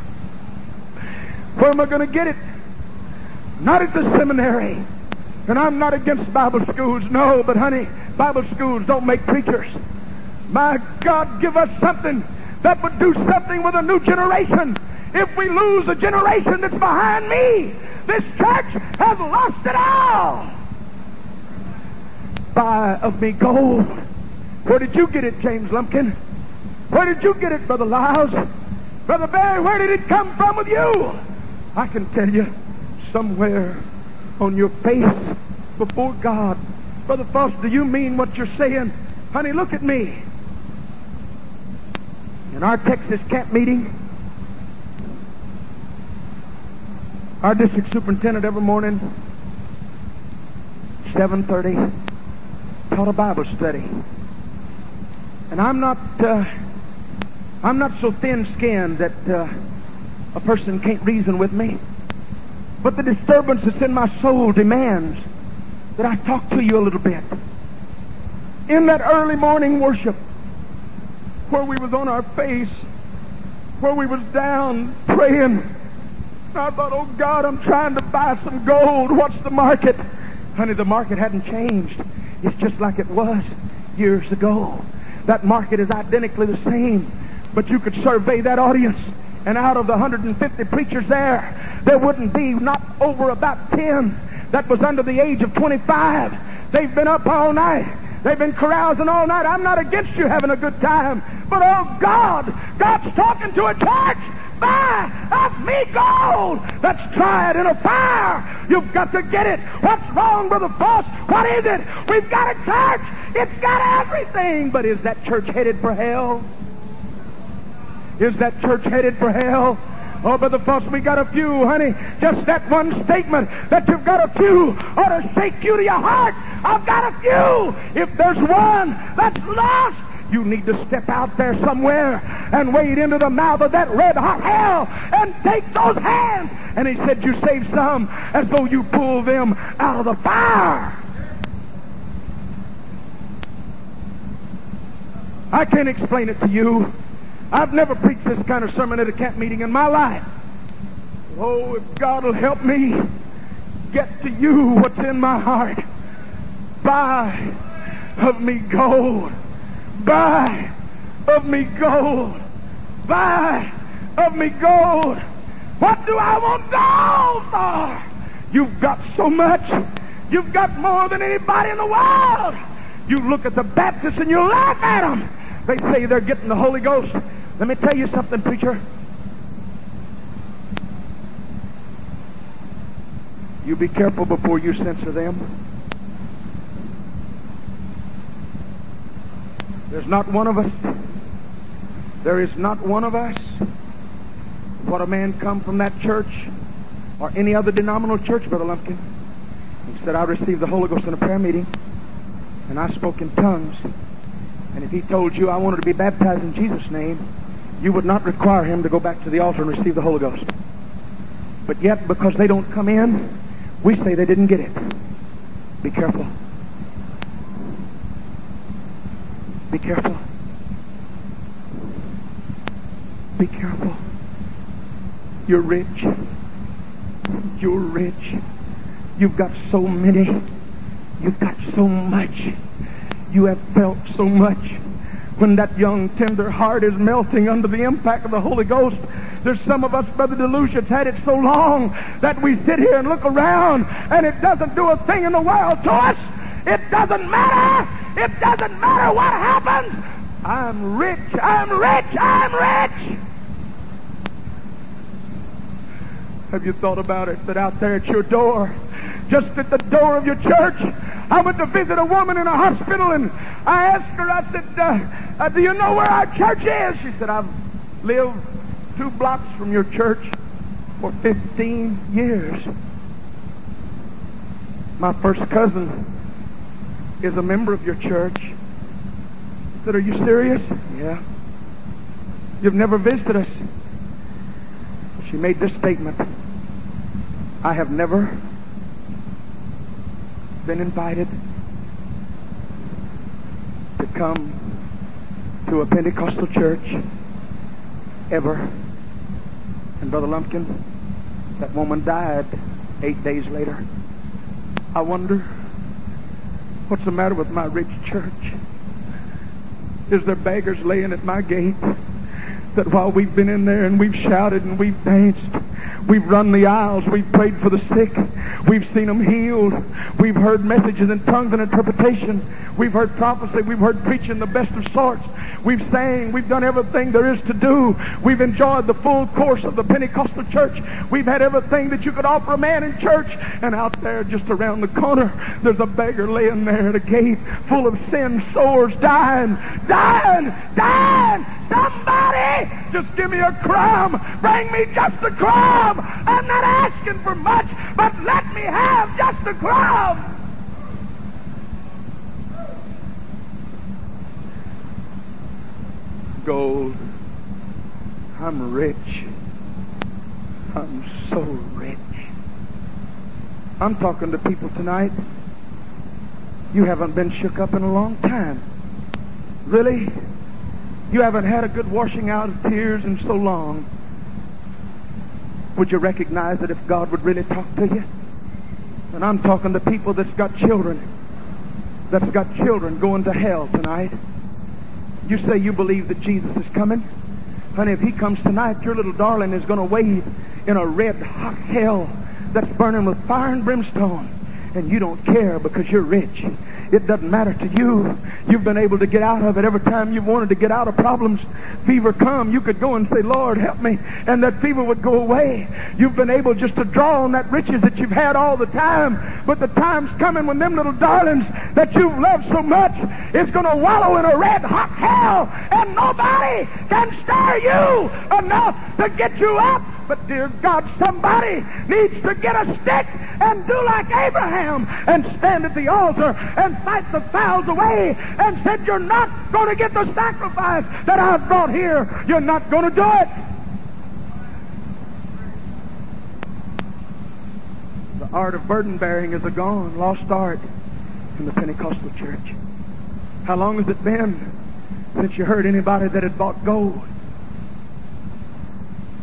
Where am I going to get it? Not at the seminary. And I'm not against Bible schools, no, but honey, Bible schools don't make preachers. My God, give us something that would do something with a new generation. If we lose a generation that's behind me, this church has lost it all. Buy of me gold. Where did you get it, James Lumpkin? Where did you get it, Brother Lyles? Brother Barry, where did it come from with you? I can tell you, somewhere on your face before God. Brother Fauss, do you mean what you're saying? Honey, look at me. In our Texas camp meeting, our district superintendent every morning, 7:30, taught a Bible study. And I'm not so thin-skinned that a person can't reason with me. But the disturbance that's in my soul demands that I talk to you a little bit. In that early morning worship, where we was on our face, where we was down praying, I thought, oh God, I'm trying to buy some gold. What's the market? Honey, the market hadn't changed. It's just like it was years ago. That market is identically the same. But you could survey that audience, and out of the 150 preachers there wouldn't be not over about 10 that was under the age of 25. They've been up all night. They've been carousing all night. I'm not against you having a good time. But oh God, God's talking to a church of me gold that's tried in a fire. You've got to get it. What's wrong, Brother Fauss? What is it? We've got a church. It's got everything. But is that church headed for hell? Is that church headed for hell? Oh, Brother Fauss, we got a few, honey. Just that one statement that you've got a few ought to shake you to your heart. I've got a few. If there's one that's lost, you need to step out there somewhere and wade into the mouth of that red hot hell and take those hands. And he said, you save some as though you pull them out of the fire. I can't explain it to you. I've never preached this kind of sermon at a camp meeting in my life. Oh, if God will help me get to you what's in my heart. Buy of me gold. Buy of me gold. Buy of me gold. What do I want gold for? You've got so much. You've got more than anybody in the world. You look at the Baptists and you laugh at them. They say they're getting the Holy Ghost. Let me tell you something, preacher. You be careful before you censor them. There's not one of us. There is not one of us. What a man come from that church or any other denominational church, Brother Lumpkin, he said, I received the Holy Ghost in a prayer meeting and I spoke in tongues. And if he told you I wanted to be baptized in Jesus' name, you would not require him to go back to the altar and receive the Holy Ghost. But yet, because they don't come in, we say they didn't get it. Be careful. Be careful. Be careful. You're rich. You're rich. You've got so many. You've got so much. You have felt so much. When that young, tender heart is melting under the impact of the Holy Ghost, there's some of us, Brother Delouche, that's had it so long that we sit here and look around and it doesn't do a thing in the world to us. It doesn't matter. It doesn't matter what happens. I'm rich. I'm rich. I'm rich. Have you thought about it? That out there at your door, just at the door of your church, I went to visit a woman in a hospital and I asked her, I said, do you know where our church is? She said, I've lived 2 blocks from your church for 15 years. My first cousin is a member of your church. I said, are you serious? Yeah. You've never visited us. She made this statement. I have never been invited to come to a Pentecostal church ever. And Brother Lumpkin, that woman died 8 days later. I wonder what's the matter with my rich church. Is there beggars laying at my gate that while we've been in there and we've shouted and we've danced, we've run the aisles, we've prayed for the sick, we've seen them healed, we've heard messages in tongues and interpretation, we've heard prophecy, we've heard preaching the best of sorts, we've sang, we've done everything there is to do, we've enjoyed the full course of the Pentecostal church, we've had everything that you could offer a man in church, and out there just around the corner there's a beggar laying there at a gate full of sin sores, dying. Somebody just give me a crumb, bring me just a crumb. I'm not asking for much, but let me have just a crumb. Gold. I'm rich. I'm so rich. I'm talking to people tonight. You haven't been shook up in a long time. Really? You haven't had a good washing out of tears in so long. Would you recognize that if God would really talk to you? And I'm talking to people that's got children. that's got children going to hell tonight. You say you believe that Jesus is coming. Honey, if he comes tonight, your little darling is going to wave in a red-hot hell that's burning with fire and brimstone. And you don't care because you're rich. It doesn't matter to you. You've been able to get out of it every time you've wanted to get out of problems. Fever come, you could go and say, Lord, help me. And that fever would go away. You've been able just to draw on that riches that you've had all the time. But the time's coming when them little darlings that you've loved so much is going to wallow in a red-hot hell. And nobody can stir you enough to get you up. But dear God, somebody needs to get a stick and do like Abraham and stand at the altar and fight the fowls away and said, you're not going to get the sacrifice that I've brought here. You're not going to do it. The art of burden bearing is a gone, lost art in the Pentecostal church. How long has it been since you heard anybody that had bought gold?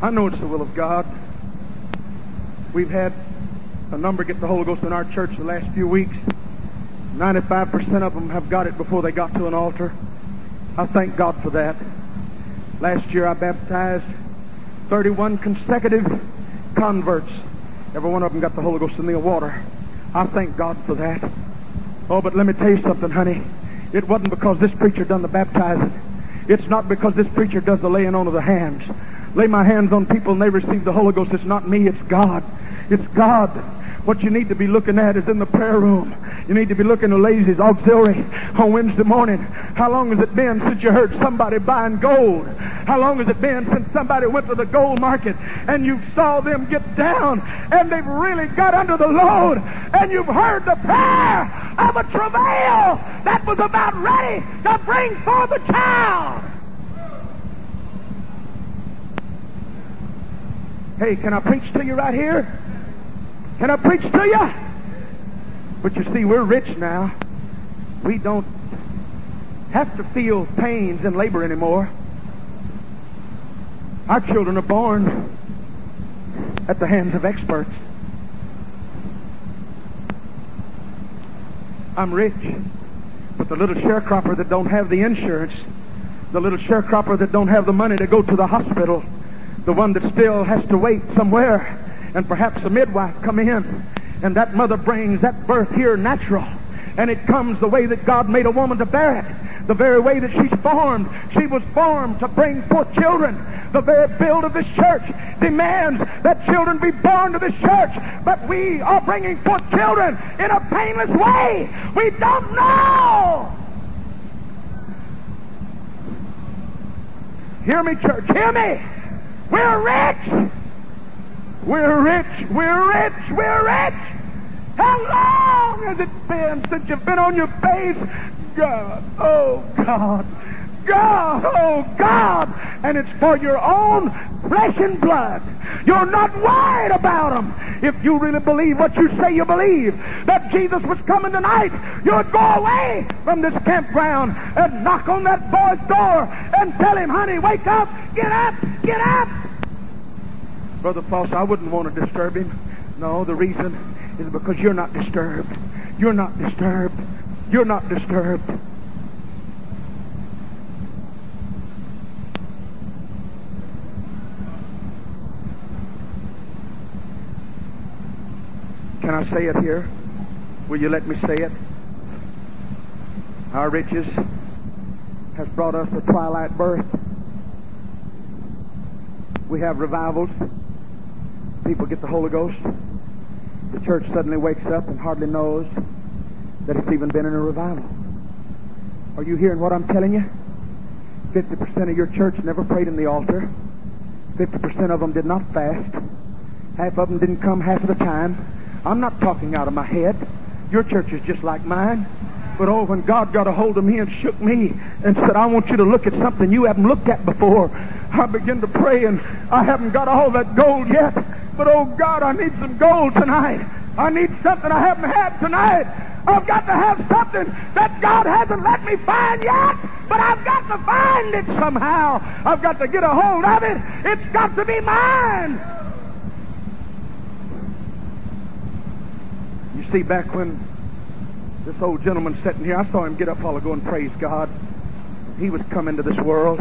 I know it's the will of God. We've had a number get the Holy Ghost in our church the last few weeks. 95% of them have got it before they got to an altar. I thank God for that. Last year I baptized 31 consecutive converts. Every one of them got the Holy Ghost in the water. I thank God for that. Oh, but let me tell you something, honey. It wasn't because this preacher done the baptizing. It's not because this preacher does the laying on of the hands. Lay my hands on people and they receive the Holy Ghost. It's not me, it's God. It's God. What you need to be looking at is in the prayer room. You need to be looking to ladies' auxiliary on Wednesday morning. How long has it been since you heard somebody buying gold? How long has it been since somebody went to the gold market and you saw them get down and they've really got under the load and you've heard the prayer of a travail that was about ready to bring forth a child? Hey, can I preach to you right here? Can I preach to you? But you see, we're rich now. We don't have to feel pains in labor anymore. Our children are born at the hands of experts. I'm rich, but the little sharecropper that don't have the insurance, the little sharecropper that don't have the money to go to the hospital, the one that still has to wait somewhere, and perhaps a midwife come in, and that mother brings that birth here natural, and it comes the way that God made a woman to bear it, the very way that she's formed. She was formed to bring forth children. The very build of this church demands that children be born to this church, but we are bringing forth children in a painless way. We don't know. Hear me, church, hear me. We're rich! We're rich! We're rich! We're rich! How long has it been since you've been on your face? God, oh God, God, oh God! And it's for your own flesh and blood. You're not worried about them. If you really believe what you say you believe, that Jesus was coming tonight, you'd go away from this campground and knock on that boy's door and tell him, honey, wake up, get up, get up. Brother Fauss, I wouldn't want to disturb him. No, the reason is because you're not disturbed. You're not disturbed. You're not disturbed. Can I say it here? Will you let me say it? Our riches has brought us a twilight birth. We have revivals. People get the Holy Ghost. The church suddenly wakes up and hardly knows that it's even been in a revival. Are you hearing what I'm telling you? 50% of your church never prayed in the altar. 50% of them did not fast. Half of them didn't come half of the time. I'm not talking out of my head. Your church is just like mine. But oh, when God got a hold of me and shook me and said, I want you to look at something you haven't looked at before, I begin to pray and I haven't got all that gold yet. But oh God, I need some gold tonight. I need something I haven't had tonight. I've got to have something that God hasn't let me find yet, but I've got to find it somehow. I've got to get a hold of it. It's got to be mine. You see, back when This old gentleman sitting here, I saw him get up all ago and praise God. He was coming to this world.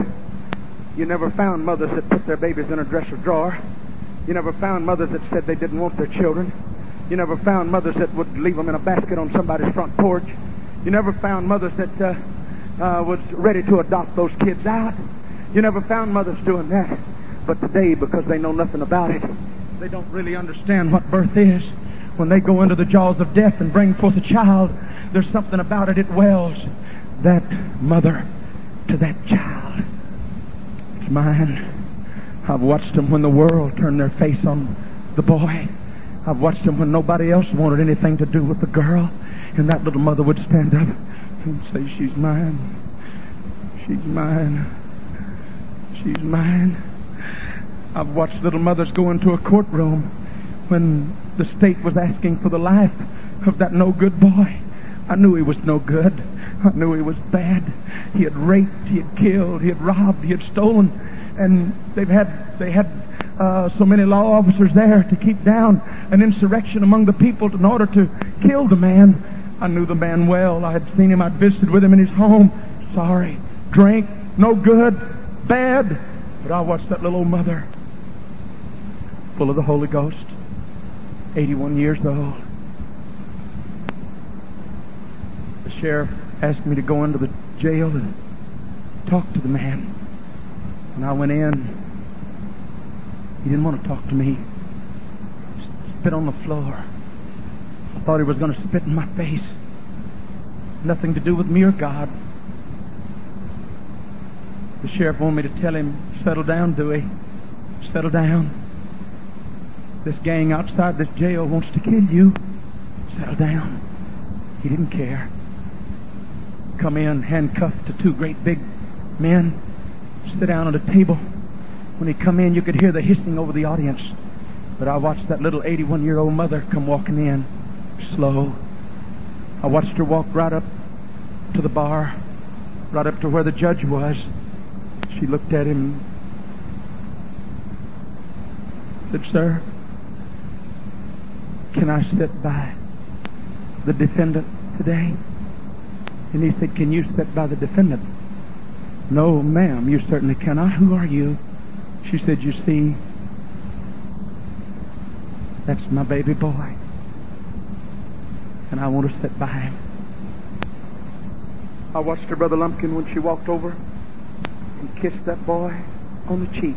You never found mothers that put their babies in a dresser drawer. You never found mothers that said they didn't want their children. You never found mothers that would leave them in a basket on somebody's front porch. You never found mothers that was ready to adopt those kids out. You never found mothers doing that. But today, because they know nothing about it, they don't really understand what birth is. When they go into the jaws of death and bring forth a child, there's something about it. It wells that mother to that child. It's mine. I've watched them when the world turned their face on the boy. I've watched them when nobody else wanted anything to do with the girl. And that little mother would stand up and say, she's mine. She's mine. She's mine. I've watched little mothers go into a courtroom when the state was asking for the life of that no good boy. I knew he was no good. I knew he was bad. He had raped, he had killed, he had robbed, he had stolen. And they had so many law officers there to keep down an insurrection among the people in order to kill the man. I knew the man well. I had seen him. I'd visited with him in his home. Sorry. Drink. No good. Bad. But I watched that little old mother, full of the Holy Ghost, 81 years old. The sheriff asked me to go into the jail and talk to the man. When I went in, he didn't want to talk to me. He spit on the floor. I thought he was going to spit in my face. Nothing to do with me or God. The sheriff wanted me to tell him, settle down, Dewey. Settle down. This gang outside this jail wants to kill you. Settle down. He didn't care. Come in, handcuffed to two great big men. Sit down at a table. When he come in, you could hear the hissing over the audience. But I watched that little 81-year-old mother come walking in, slow. I watched her walk right up to the bar, right up to where the judge was. She looked at him, said, "Sir, can I sit by the defendant today?" And he said, "Can you sit by the defendant?" "No, ma'am, you certainly cannot. Who are you?" She said, "You see, that's my baby boy. And I want to sit by him." I watched her, Brother Lumpkin, when she walked over and kissed that boy on the cheek.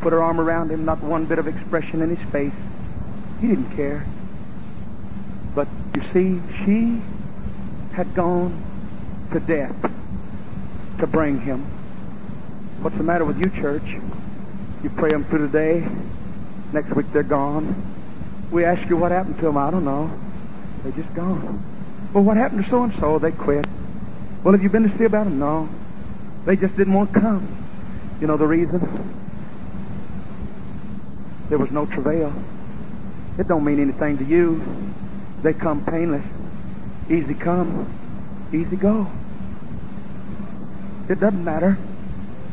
Put her arm around him, not one bit of expression in his face. He didn't care. But you see, she had gone to death to bring him. What's the matter with you, church? You pray them through today. Next week they're gone. We ask you what happened to them. I don't know. They're just gone. Well, what happened to so-and-so? They quit. Well, have you been to see about them? No. They just didn't want to come. You know the reason? There was no travail. It don't mean anything to you. They come painless. Easy come, easy go. It doesn't matter.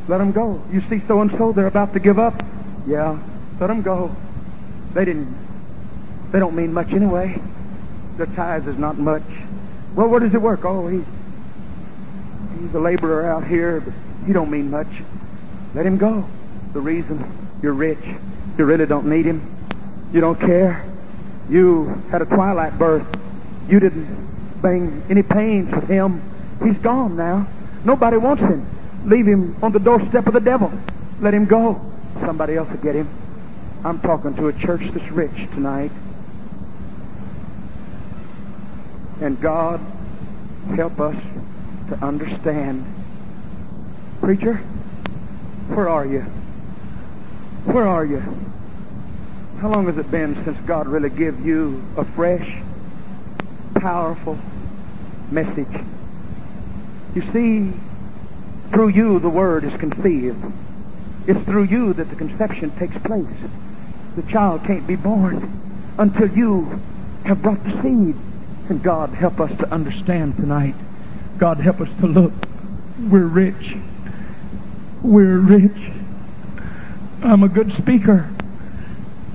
Let them go. You see so-and-so, they're about to give up. Yeah, let them go. They don't mean much anyway. Their tithes is not much. Well, where does it work? Oh, he's a laborer out here, but he don't mean much. Let him go. The reason, you're rich. You really don't need him. You don't care. You had a twilight birth. You didn't bang any pains with him. He's gone now. Nobody wants him. Leave him on the doorstep of the devil. Let him go. Somebody else will get him. I'm talking to a church that's rich tonight. And God, help us to understand. Preacher, where are you? Where are you? How long has it been since God really gave you a fresh, powerful message? You see, through you the Word is conceived. It's through you that the conception takes place. The child can't be born until you have brought the seed. And God, help us to understand tonight. God, help us to look. We're rich. We're rich. I'm a good speaker.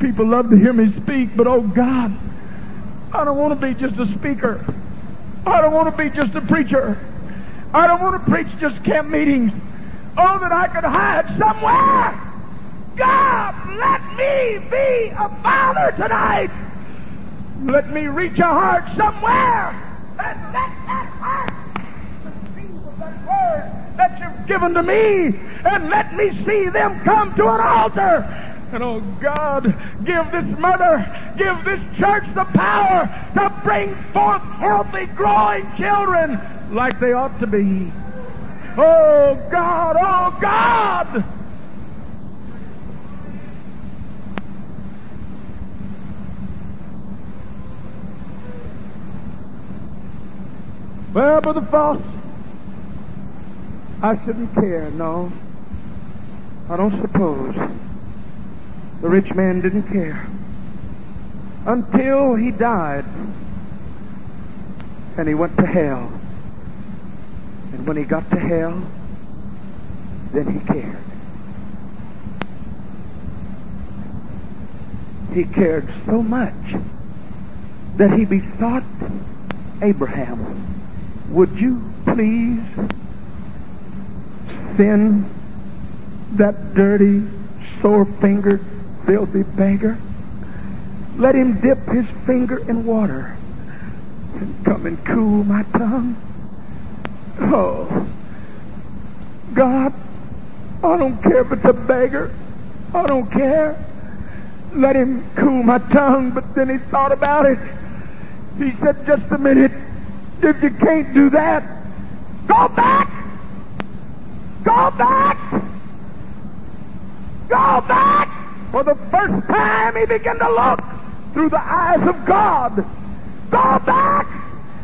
People love to hear me speak, but oh God, I don't want to be just a speaker. I don't want to be just a preacher. I don't want to preach just camp meetings. Oh, that I could hide somewhere. God, let me be a father tonight. Let me reach a heart somewhere. And let that heart receive that word that you've given to me. And let me see them come to an altar. And oh God, give this mother, give this church the power to bring forth healthy, growing children like they ought to be. Oh God, oh God! Well, Brother Fauss, I shouldn't care, no. I don't suppose. The rich man didn't care until he died, and he went to hell. And when he got to hell, then he cared. He cared so much that he besought Abraham, would you please send that dirty, sore-fingered filthy beggar, let him dip his finger in water and come and cool my tongue. Oh, God, I don't care if it's a beggar. I don't care. Let him cool my tongue. But then he thought about it. He said, just a minute. If you can't do that, go back. Go back. Go back. For the first time, he began to look through the eyes of God. Go back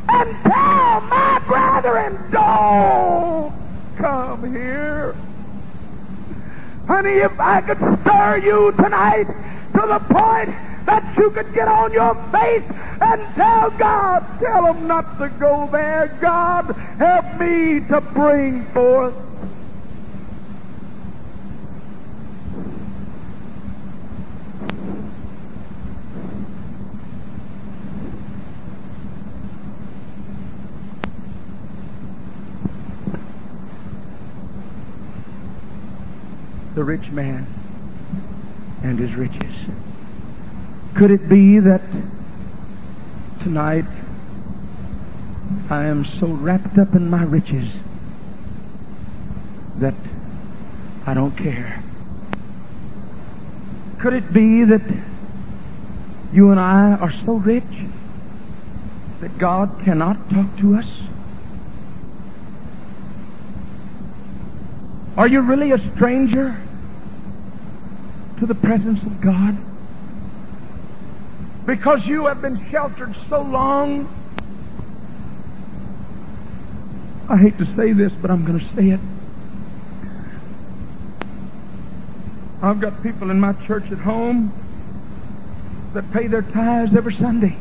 and tell my brethren, don't come here. Honey, if I could stir you tonight to the point that you could get on your face and tell God, tell him not to go there. God, help me to bring forth. The rich man and his riches. Could it be that tonight I am so wrapped up in my riches that I don't care? Could it be that you and I are so rich that God cannot talk to us? Are you really a stranger to the presence of God? Because you have been sheltered so long. I hate to say this, but I'm going to say it. I've got people in my church at home that pay their tithes every Sunday.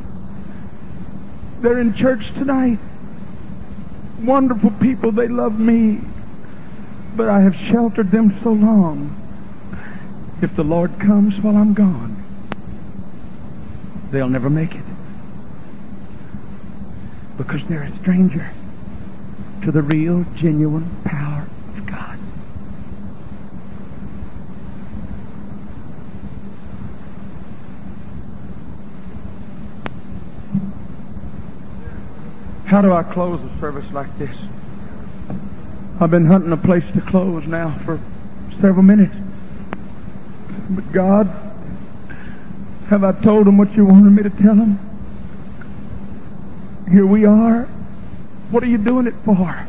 They're in church tonight. Wonderful people. They love me. But I have sheltered them so long. If the Lord comes while I'm gone, they'll never make it. Because they're a stranger to the real, genuine power of God. How do I close a service like this? I've been hunting a place to close now for several minutes. But God, have I told them what you wanted me to tell them? Here we are. What are you doing it for?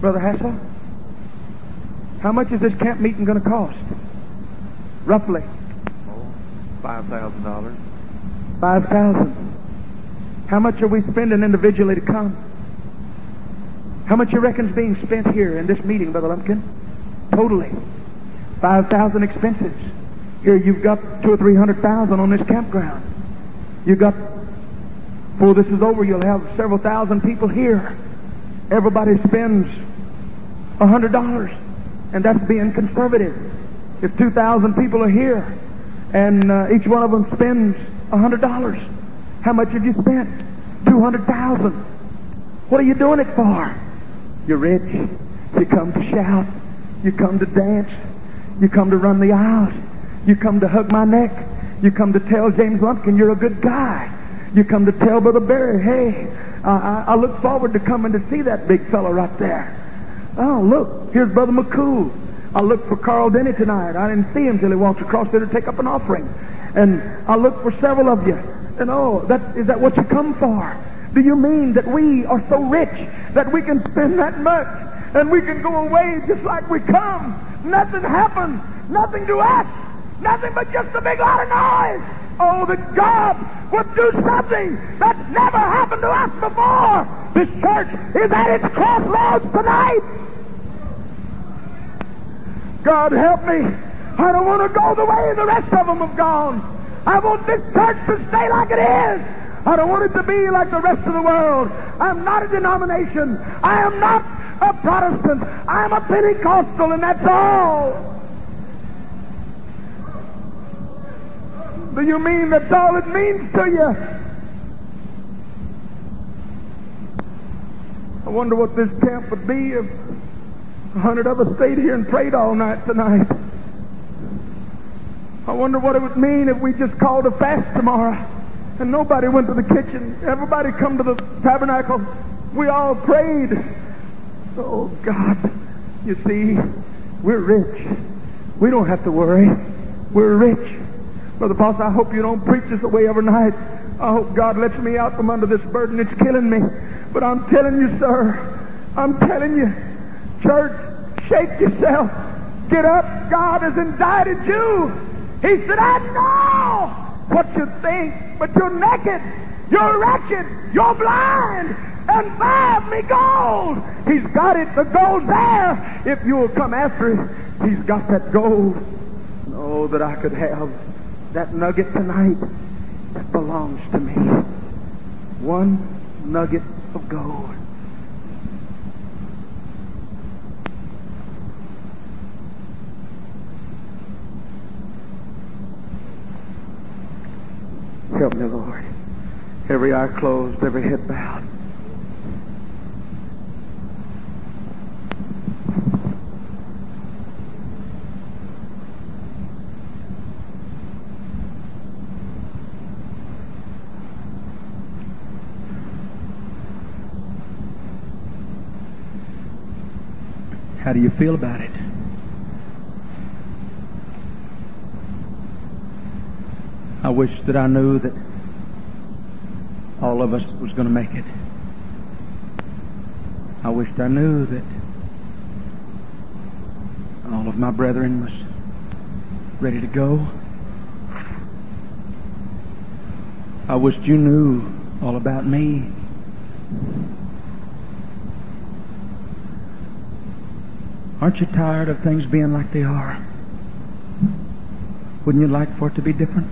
Brother Hassel, how much is this camp meeting going to cost? Roughly. Oh, $5,000. $5,000. How much are we spending individually to come? How much you reckon's being spent here in this meeting, Brother Lumpkin? Totally. 5,000 expenses. Here you've got 200,000 or 300,000 on this campground. You've got, before this is over, you'll have several thousand people here. Everybody spends $100, and that's being conservative. If 2,000 people are here, and each one of them spends $100, How much have you spent? $200,000. What are you doing it for? You're rich. You come to shout. You come to dance. You come to run the aisles. You come to hug my neck. You come to tell James Lumpkin you're a good guy. You come to tell Brother Barry, hey, I look forward to coming to see that big fella right there. Oh, look, here's Brother McCool. I look for Carl Denny tonight. I didn't see him till he walked across there to take up an offering. And I look for several of you. And oh, is that what you come for? Do you mean that we are so rich that we can spend that much and we can go away just like we come? Nothing happens. Nothing to us. Nothing but just a big lot of noise. Oh, that God would do something that's never happened to us before. This church is at its crossroads tonight. God help me. I don't want to go the way the rest of them have gone. I want this church to stay like it is. I don't want it to be like the rest of the world. I'm not a denomination. I am not a Protestant. I am a Pentecostal, and that's all. Do you mean that's all it means to you? I wonder what this camp would be if 100 of us stayed here and prayed all night tonight. I wonder what it would mean if we just called a fast tomorrow and nobody went to the kitchen. Everybody come to the tabernacle. We all prayed. Oh, God, you see, we're rich. We don't have to worry. We're rich. Brother Fauss, I hope you don't preach this away overnight. I hope God lets me out from under this burden. It's killing me. But I'm telling you, sir, I'm telling you, church, shake yourself. Get up. God has indicted you. He said, I know what you think, but you're naked. You're wretched. You're blind. And buy me gold. He's got it. The gold's there. If you'll come after it, he's got that gold. Oh, that I could have that nugget tonight that belongs to me. One nugget of gold. Help me, Lord. Every eye closed, every head bowed. How do you feel about it? I wish that I knew that all of us was going to make it. I wished I knew that all of my brethren was ready to go. I wished you knew all about me. Aren't you tired of things being like they are? Wouldn't you like for it to be different?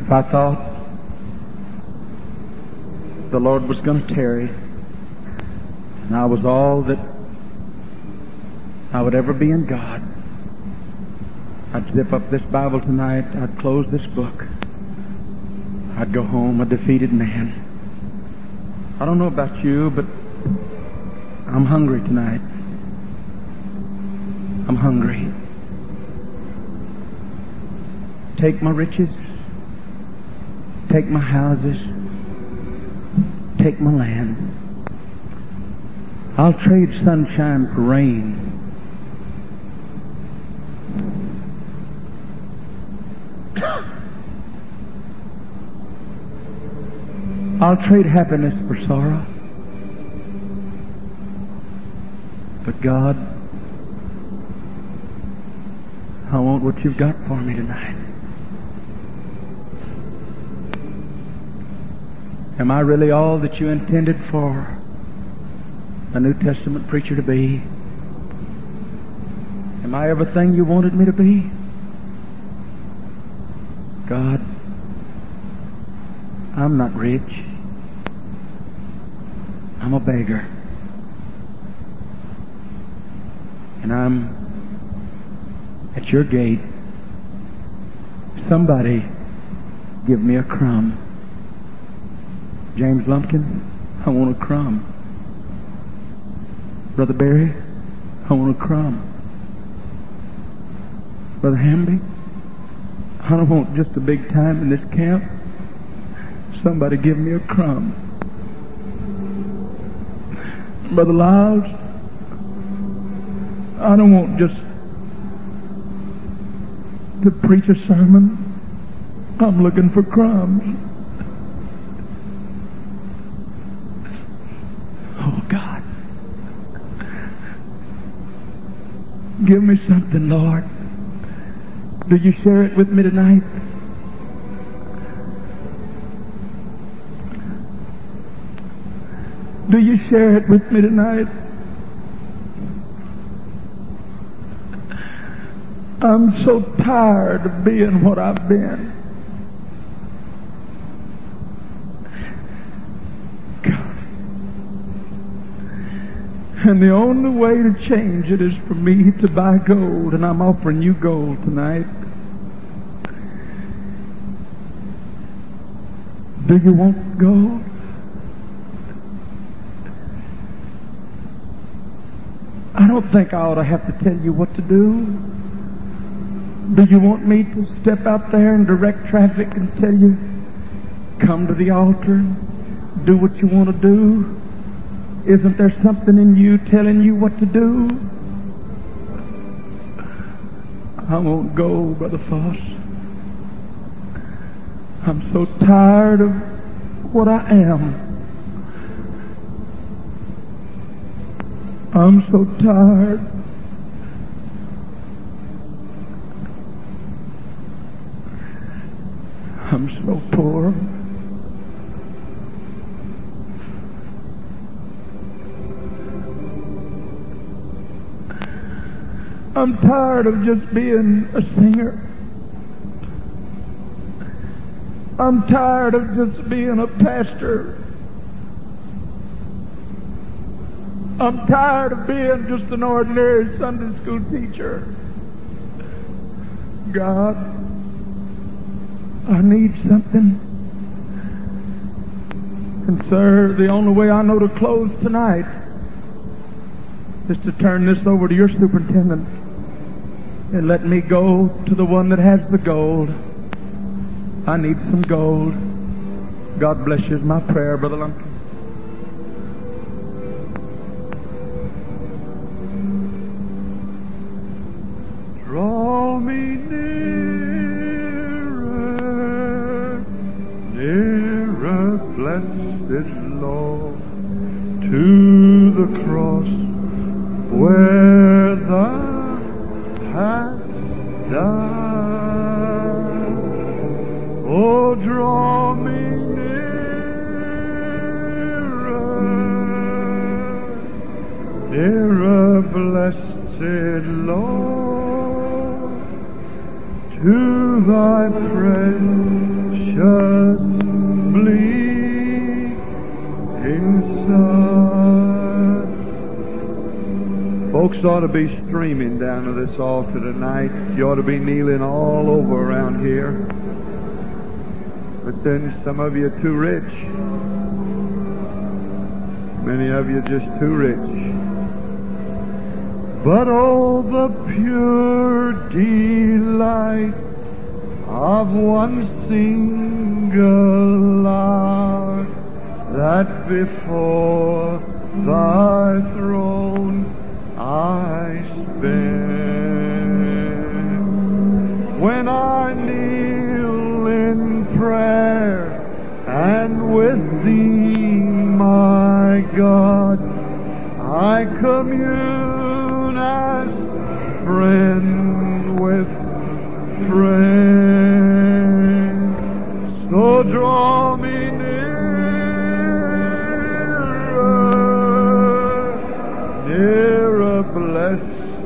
If I thought the Lord was going to tarry, and I was all that I would ever be in God, I'd zip up this Bible tonight, I'd close this book, I'd go home a defeated man. I don't know about you, but I'm hungry tonight. I'm hungry. Take my riches. Take my houses, take my land. I'll trade sunshine for rain. I'll trade happiness for sorrow. But God, I want what you've got for me tonight. Am I really all that you intended for a New Testament preacher to be? Am I everything you wanted me to be? God, I'm not rich. I'm a beggar. And I'm at your gate. Somebody give me a crumb. James Lumpkin, I want a crumb. Brother Barry, I want a crumb. Brother Hamby, I don't want just a big time in this camp. Somebody give me a crumb. Brother Lyles, I don't want just to preach a sermon. I'm looking for crumbs. Oh, God. Give me something, Lord. Do you share it with me tonight? Do you share it with me tonight? I'm so tired of being what I've been. God. And the only way to change it is for me to buy gold, and I'm offering you gold tonight. Do you want gold? I don't think I ought to have to tell you what to do. Do you want me to step out there and direct traffic and tell you, come to the altar and do what you want to do? Isn't there something in you telling you what to do? I won't go, Brother Fauss. I'm so tired of what I am. I'm so tired. I'm so poor. I'm tired of just being a singer. I'm tired of just being a pastor. I'm tired of being just an ordinary Sunday school teacher. God, I need something. And sir, the only way I know to close tonight is to turn this over to your superintendent and let me go to the one that has the gold. I need some gold. God bless you is my prayer, Brother Lumpkin. Draw me near. Nearer, blessed Lord, to the cross where thou hast died. Oh, draw me nearer, nearer, blessed Lord, to thy precious bleeding Son. Folks ought to be streaming down to this altar tonight. You ought to be kneeling all over around here. But then some of you are too rich. Many of you are just too rich. But oh, the pure delight of one single hour that before thy throne I spend. When I kneel in prayer and with thee, my God, I commune as friend with friend. So draw me near.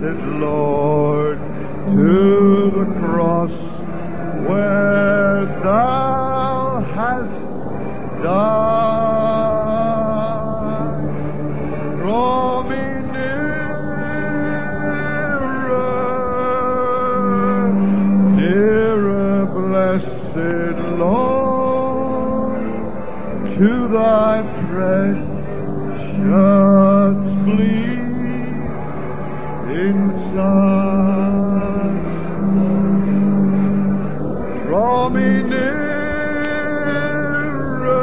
blessed Lord, to the cross where thou hast died. Draw me nearer, nearer, blessed Lord, to thy precious bleed. Draw me nearer,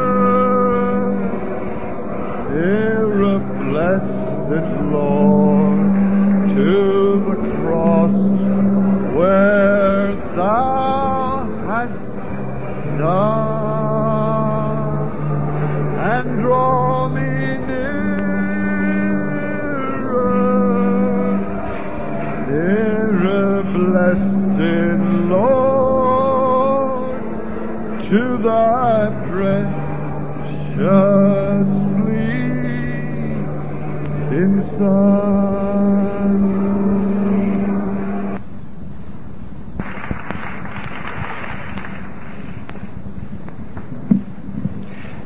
nearer, blessed Lord, to the cross where thou hast died, and draw me nearer. Blessed Lord, to thy precious bleeding Son.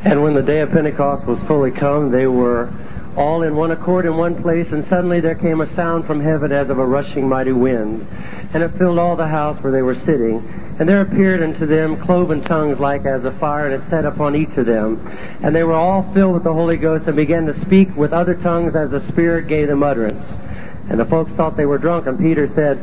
And when the day of Pentecost was fully come, they were all in one accord in one place, and suddenly there came a sound from heaven as of a rushing mighty wind, and it filled all the house where they were sitting. And there appeared unto them cloven tongues like as a fire, and it sat upon each of them. And they were all filled with the Holy Ghost, and began to speak with other tongues as the Spirit gave them utterance. And the folks thought they were drunk, and Peter said,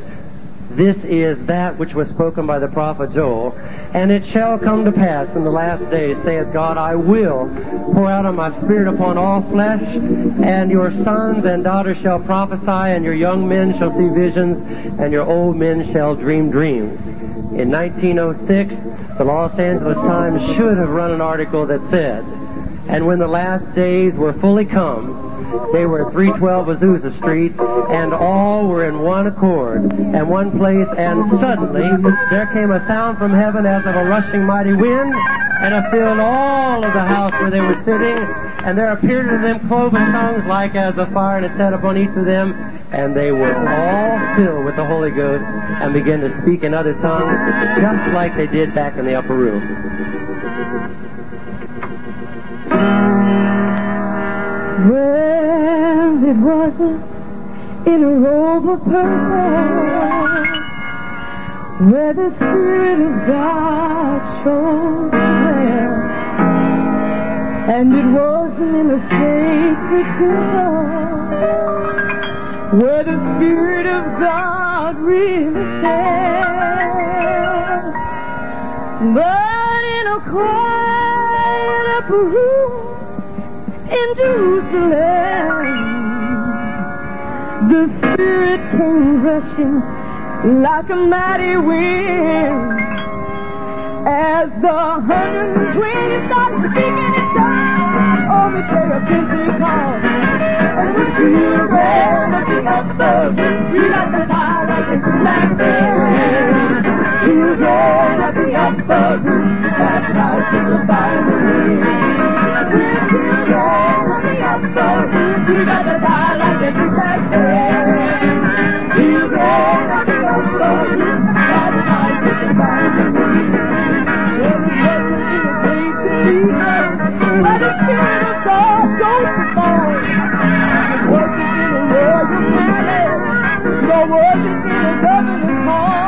"This is that which was spoken by the prophet Joel. And it shall come to pass in the last days, saith God, I will pour out of my Spirit upon all flesh, and your sons and daughters shall prophesy, and your young men shall see visions, and your old men shall dream dreams." In 1906, the Los Angeles Times should have run an article that said, "And when the last days were fully come, they were at 312 Azusa Street, and all were in one accord and one place, and suddenly there came a sound from heaven as of a rushing mighty wind, and it filled all of the house where they were sitting, and there appeared to them cloven tongues like as a fire, and it sat upon each of them, and they were all filled with the Holy Ghost, and began to speak in other tongues, just like they did back in the upper room." Well, it wasn't in a robe of purple where the Spirit of God shone there, and it wasn't in a sacred girl where the Spirit of God really fell, but in a quiet upper room in Jerusalem, the Spirit came rushing like a mighty wind, as the 120 started speaking in tongues on the day of Pentecost. And when you hear a bell looking up above, you got the fire like a black children at the upper room, that night in the fire room. Children at the upper room, we got the fire like a black man. Children at the upper room, that night in the fire room. Every in the place but the Spirit of God goes before. Working in the world of man, no working in the governor's heart.